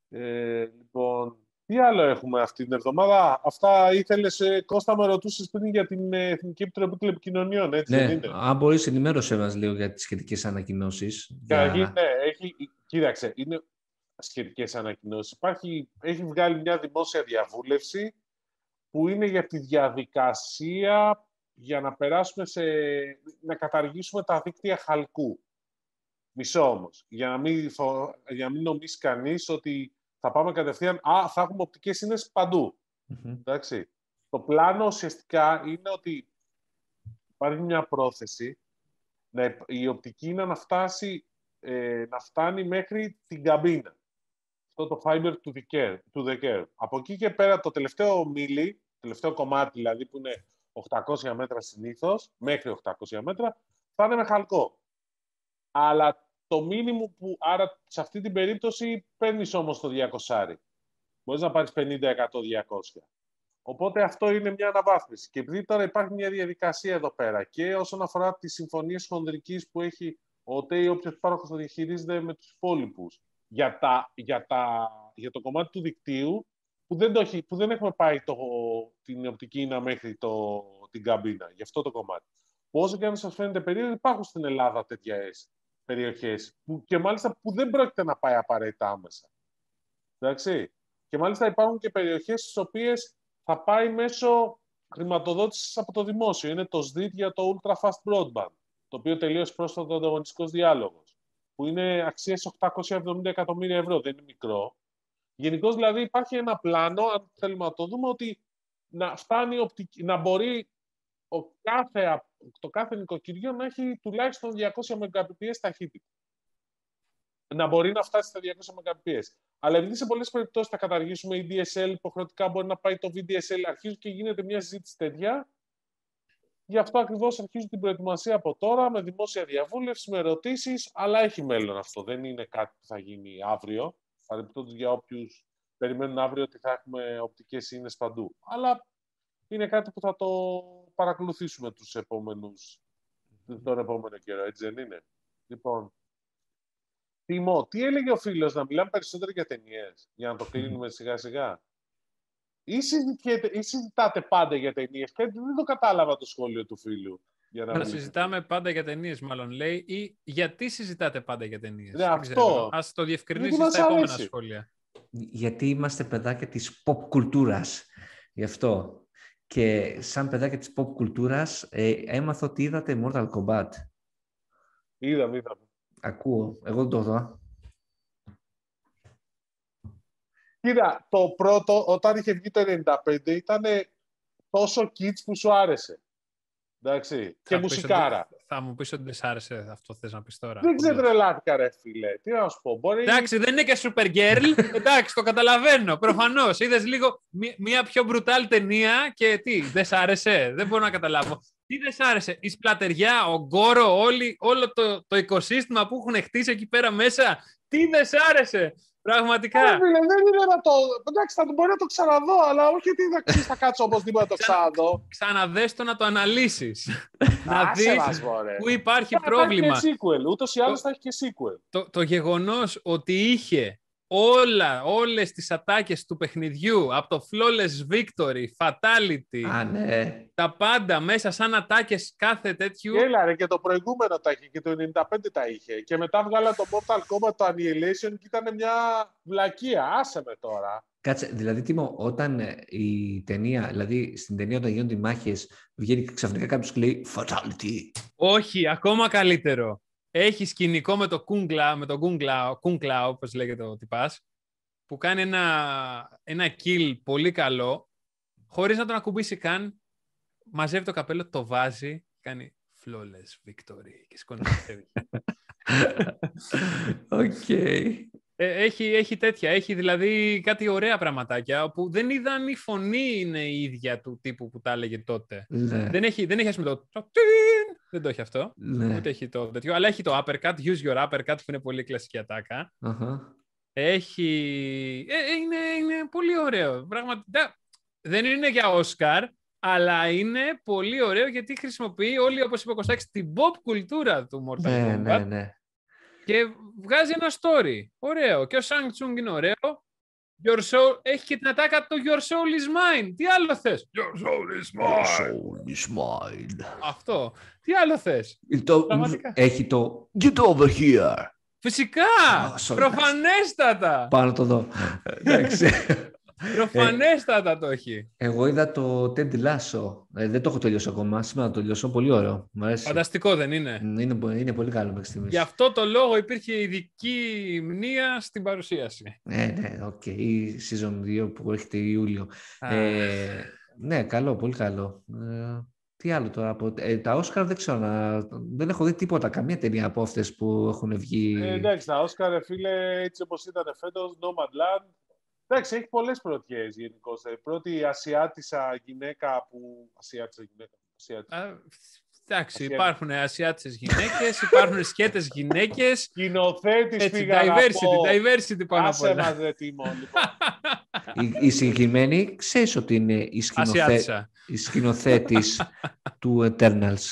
Ε, λοιπόν, τι άλλο έχουμε αυτή την εβδομάδα. Αυτά ήθελες, Κώστα, με ρωτούσες πριν για την Εθνική Επιτροπή Τηλεπικοινωνιών, έτσι ναι, δεν είναι? Αν μπορείς, ενημέρωσέ μας λίγο για τις σχετικές ανακοινώσεις. Καταρχήν, για... ναι, έχει, κοίταξε, είναι σχετικές ανακοινώσεις. Υπάρχει, έχει βγάλει μια δημόσια διαβούλευση που είναι για τη διαδικασία για να περάσουμε σε... να καταργήσουμε τα δίκτυα χαλκού. Μισό όμως. Για να μην, φο... για να μην νομίσει κανείς ότι θα πάμε κατευθείαν, α, θα έχουμε οπτικές ίνες παντού. Mm-hmm. Εντάξει. Το πλάνο ουσιαστικά είναι ότι υπάρχει μια πρόθεση να η οπτική είναι να, φτάσει, ε, να φτάνει μέχρι την καμπίνα. Αυτό το fiber to the care. To the care. Από εκεί και πέρα το τελευταίο μίλι, το τελευταίο κομμάτι δηλαδή που είναι οκτακόσια μέτρα συνήθως, μέχρι οκτακόσια μέτρα, θα είναι με χαλκό. Αλλά το μήνυμο που, άρα σε αυτή την περίπτωση παίρνεις όμως το διακόσια. Μπορείς να πάρεις πενήντα εκατό διακόσια. Οπότε αυτό είναι μια αναβάθμιση. Και επειδή τώρα υπάρχει μια διαδικασία εδώ πέρα και όσον αφορά τις συμφωνίες χονδρικής που έχει ο ΟΤΕ ή όποιος πάροχος το διαχειρίζεται με τους υπόλοιπους για, τα, για, τα, για το κομμάτι του δικτύου που δεν, το έχει, που δεν έχουμε πάει το, την οπτική να μέχρι το, την καμπίνα. Γι' αυτό το κομμάτι. Που όσο και αν σας φαίνεται περίεργο, υπάρχουν στην Ελλάδα τέτοια περιοχές που, και μάλιστα που δεν πρόκειται να πάει απαραίτητα άμεσα. Εντάξει. Και μάλιστα υπάρχουν και περιοχές στις οποίες θα πάει μέσω χρηματοδότησης από το δημόσιο. Είναι το ΣΔΙΤ για το Ultra Fast Broadband, το οποίο τελείωσε πρόσφατα ο ανταγωνιστικός διάλογος, που είναι αξίας οκτακόσια εβδομήντα εκατομμύρια ευρώ, δεν είναι μικρό. Γενικώς δηλαδή υπάρχει ένα πλάνο, αν θέλουμε να το δούμε, ότι να, φτάνει οπτική, να μπορεί ο κάθε, το κάθε νοικοκυριό να έχει τουλάχιστον διακόσια μεγαπιτ ταχύτητα. Να μπορεί να φτάσει στα διακόσια μεγαπιτ. Αλλά επειδή σε πολλές περιπτώσεις θα καταργήσουμε η ντι ες ελ, υποχρεωτικά μπορεί να πάει το βι ντι ες ελ, αρχίζει και γίνεται μια συζήτηση τέτοια. Γι' αυτό ακριβώς αρχίζουν την προετοιμασία από τώρα, με δημόσια διαβούλευση, με ερωτήσεις, αλλά έχει μέλλον αυτό. Δεν είναι κάτι που θα γίνει αύριο. Παρεμπιπτόντως για όποιους περιμένουν αύριο ότι θα έχουμε οπτικές ίνες παντού. Αλλά είναι κάτι που θα το παρακολουθήσουμε τους επόμενους, τον επόμενο καιρό, έτσι δεν είναι? Λοιπόν, Τιμό, τι έλεγε ο φίλος, να μιλάμε περισσότερο για ταινίες, για να το κλείνουμε σιγά σιγά. Ή, ή συζητάτε πάντα για ταινίες, κάτι δεν το κατάλαβα το σχόλιο του φίλου. Για να, να συζητάμε πάντα για ταινίες, μάλλον λέει, ή γιατί συζητάτε πάντα για ταινίες. Ναι, αυτό. Ας το διευκρινίσεις στα επόμενα σχόλια. Γιατί είμαστε παιδάκια της pop κουλτούρας, γι' αυτό. Και σαν παιδάκια της pop κουλτούρας ε, έμαθα ότι είδατε Mortal Kombat. Είδαμε, είδαμε. Ακούω. Εγώ δεν το δω. Κοίτα, το πρώτο, όταν είχε βγει το ενενήντα πέντε, ήταν τόσο kids που σου άρεσε. Εντάξει. Θα και μουσικάρα. Ότι, θα μου πεις ότι δεν σ' άρεσε αυτό, θες να πεις τώρα. Δεν ξετρελάθηκα ρε φίλε. Τι να σου πω. Μπορεί... Εντάξει, δεν είναι και super girl. Εντάξει, το καταλαβαίνω. Προφανώς. Είδες λίγο μία πιο brutal ταινία και τι, δεν σ' άρεσε. Δεν μπορώ να καταλάβω. Τι δεν σ' άρεσε. Η σπλατεριά, ο γκόρο, όλη, όλο το, το οικοσύστημα που έχουν χτίσει εκεί πέρα μέσα. Τι δεν σ' άρεσε. Πραγματικά. Άρα, φίλε, δεν είναι να το... Εντάξει, θα μπορεί να το ξαναδώ, αλλά όχι ότι θα, θα κάτσω οπωσδήποτε να το ξαναδώ. Ξαναδες το να το αναλύσεις. να δεις πού υπάρχει πρόβλημα. Θα έχει και sequel. Ούτως ή άλλως θα έχει και sequel. Το, το, το γεγονός ότι είχε όλα, όλες τις ατάκες του παιχνιδιού, από το flawless victory, fatality, α, ναι, τα πάντα μέσα σαν ατάκες κάθε τέτοιου... Έλα ρε, και το προηγούμενο τα είχε, και το ενενήντα πέντε τα είχε. Και μετά βγάλα το Mortal Kombat, το Annihilation και ήταν μια βλακεία. Άσε με τώρα. Κάτσε, δηλαδή Τίμο, όταν η ταινία, δηλαδή στην ταινία όταν γίνονται οι μάχες, βγαίνει ξαφνικά κάποιος και λέει fatality. Όχι, ακόμα καλύτερο. έχει σκηνικό με το Κούγκλα, με το Κούγκλα, Κούγκλα, όπως λέγεται ο τυπάς, που κάνει ένα, ένα kill πολύ καλό, χωρίς να τον ακουμπήσει καν, μαζεύει το καπέλο, το βάζει, κάνει flawless victory και σηκώνει το χέρι. Okay. Έχει, έχει τέτοια, έχει δηλαδή κάτι ωραία πραγματάκια όπου δεν είδα αν η φωνή είναι η ίδια του τύπου που τα έλεγε τότε. Ναι. Δεν έχει, δεν έχει ας πούμε το... Δεν το έχει αυτό, ναι. Ούτε έχει το τέτοιο, αλλά έχει το uppercut, use your uppercut που είναι πολύ κλασική ατάκα. Uh-huh. Έχει... Ε, είναι, είναι πολύ ωραίο. Πραγματικά δεν είναι για Oscar, αλλά είναι πολύ ωραίο γιατί χρησιμοποιεί όλοι, όπως είπε ο Κωστάκης, την pop κουλτούρα του Mortal Kombat. Ναι, ναι, ναι. Και βγάζει ένα story. Ωραίο. Και ο Shang-Tsung είναι ωραίο. Your soul... Έχει και την ατάκα από το Your soul is mine. Τι άλλο θες? Your soul is mine. Your soul is mine. Αυτό. Τι άλλο θες? Το... Έχει το Get over here. Φυσικά. Oh, προφανέστατα. Πάνω το δω. Εντάξει. Προφανέστατα το έχει. Εγώ είδα το Ted Lasso. Ε, δεν το έχω τελειώσει ακόμα. Σήμερα το τελειώσω. Πολύ ωραίο. Μ' αρέσει. Φανταστικό δεν είναι? Είναι, είναι πολύ καλό μέχρι στιγμής. Γι' αυτό το λόγο υπήρχε ειδική μνήα στην παρουσίαση. Ναι, ναι, οκ. Okay. Η season δύο που έρχεται Ιούλιο. Ε, ναι, καλό, πολύ καλό. Ε, τι άλλο τώρα από. Ε, τα Όσκαρ δεν ξέρω. Δεν έχω δει τίποτα. Καμία ταινία από αυτές που έχουν βγει. Ε, εντάξει, τα Όσκαρ, φίλε, έτσι όπως ήταν φέτος, Nomadland. Εντάξει, έχει πολλές πρωτιές γενικώς. Πρώτη ασιάτισσα γυναίκα που... Ασιάτισσα γυναίκα. Ασιάτισσα. Εντάξει, υπάρχουν ασιάτισσες γυναίκες, υπάρχουν σκέτες γυναίκες. Κοινοθέτης πήγα να πω. Diversity πάνω απ' όλα. Άσε μας δε Τίμο, λοιπόν. Η συγκεκριμένη, ξέρεις ότι είναι η σκηνοθέτης του Eternals.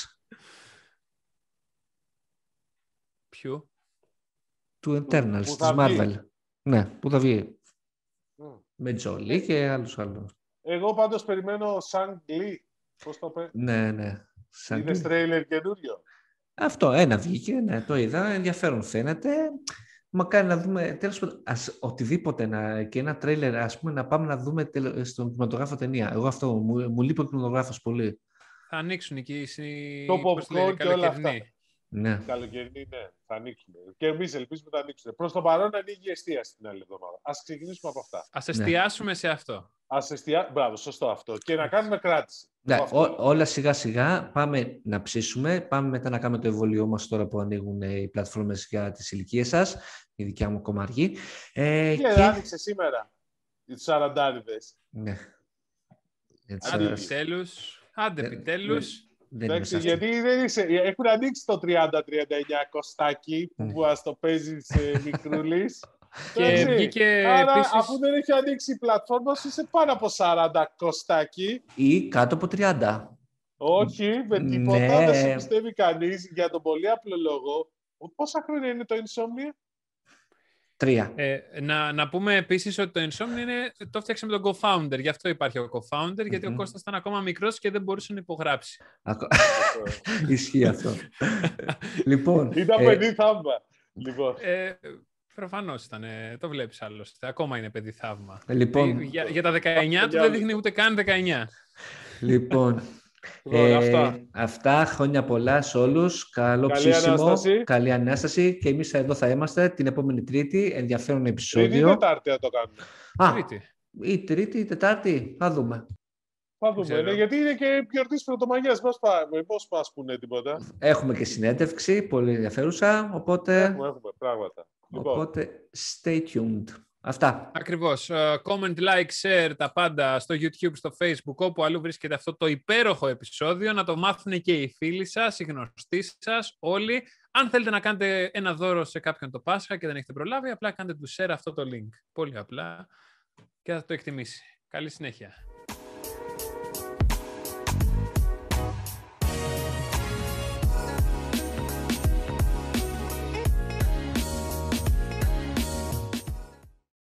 Ποιου? Του Eternals, της Marvel. Ναι, που θα βγει. Με Τζολί και άλλους άλλους. Εγώ πάντως περιμένω Σαγκλί. Πώς το πέ... Ναι, ναι. Είδες τρέιλερ καινούριο? Αυτό, ένα βγήκε, ναι, το είδα. Ενδιαφέρον φαίνεται. Μακάρι να δούμε, τέλος πάντων, οτιδήποτε να, και ένα τρέιλερ, ας πούμε, να πάμε να δούμε τελε... στον κινηματογράφο ταινία. Εγώ αυτό, μου, μου λείπει ο κινηματογράφος πολύ. Θα ανοίξουν εκεί. Εσύ... Το popcorn και όλα αυτά. Ναι. Καλοκαιρινή, ναι, θα ανοίξουν. Και εμείς ελπίζουμε να ανοίξουν. Προς το παρόν ανοίγει η εστίαση την άλλη εβδομάδα. Ας ξεκινήσουμε από αυτά. Ας εστιάσουμε, ναι, σε αυτό. Ας εστιά... Μπράβο, σωστό αυτό. Και να κάνουμε κράτηση. Ναι, ό, όλα σιγά σιγά πάμε να ψήσουμε. Πάμε μετά να κάνουμε το εμβόλιο μας τώρα που ανοίγουν οι πλατφόρμες για τις ηλικίες σας. Η δικιά μου ακόμα αργή. Ε, και, και άνοιξε σήμερα. Οι σαραντάριδες. Ναι. Άντε επιτέλους. Άντε επιτέλους. Δεν εντάξει, γιατί δεν είσαι. Έχουν ανοίξει το τριάντα τριάντα εννιά κοστάκι mm. που ας το παίζεις μικρούλης. Και βγήκε άρα, επίσης... αφού δεν έχει ανοίξει η πλατφόρμα, είσαι πάνω από σαράντα κοστάκι. Ή κάτω από τριάντα. Όχι, με τίποτα, ναι. Δεν σε πιστεύει κανείς για τον πολύ απλό λόγο. Πόσα χρόνια είναι το Insomnia? Τρία. Ε, να, να πούμε επίσης ότι το Insomnia είναι, το φτιάξε με τον co-founder. Γι' αυτό υπάρχει ο co-founder, mm-hmm. γιατί ο Κώστας ήταν ακόμα μικρός και δεν μπορούσε να υπογράψει. Ισχύει αυτό. Λοιπόν, ήταν παιδί θαύμα. Λοιπόν. Ε, προφανώς ήταν. Το βλέπεις άλλωστε. Ακόμα είναι παιδί θαύμα. Λοιπόν, ε, για, για τα δεκαεννιά του δεν δείχνει ούτε καν δεκαεννιά. Λοιπόν. Ε, αυτά. αυτά, χρόνια πολλά σε όλους. Καλό καλή ψήσιμο, ανάσταση. Καλή Ανάσταση. Και εμείς εδώ θα είμαστε την επόμενη Τρίτη. Ενδιαφέρον επεισόδιο. Τρίτη ή Τετάρτη θα το κάνουμε? Α, τρίτη. Η Τρίτη ή Τετάρτη, θα δούμε. Θα δούμε, ναι, γιατί είναι και γιορτής Πρωτομαγιάς. Πώς πά, μας πούνε τίποτα. Έχουμε και συνέντευξη, πολύ ενδιαφέρουσα. Οπότε, έχουμε, έχουμε πράγματα. Οπότε, λοιπόν. Stay tuned. Αυτά. Ακριβώς. Comment, like, share, τα πάντα στο YouTube, στο Facebook, όπου αλλού βρίσκεται αυτό το υπέροχο επεισόδιο. Να το μάθουν και οι φίλοι σας, οι γνωστοί σας, όλοι. Αν θέλετε να κάνετε ένα δώρο σε κάποιον το Πάσχα και δεν έχετε προλάβει, απλά κάντε του share αυτό το link. Πολύ απλά και θα το εκτιμήσει. Καλή συνέχεια.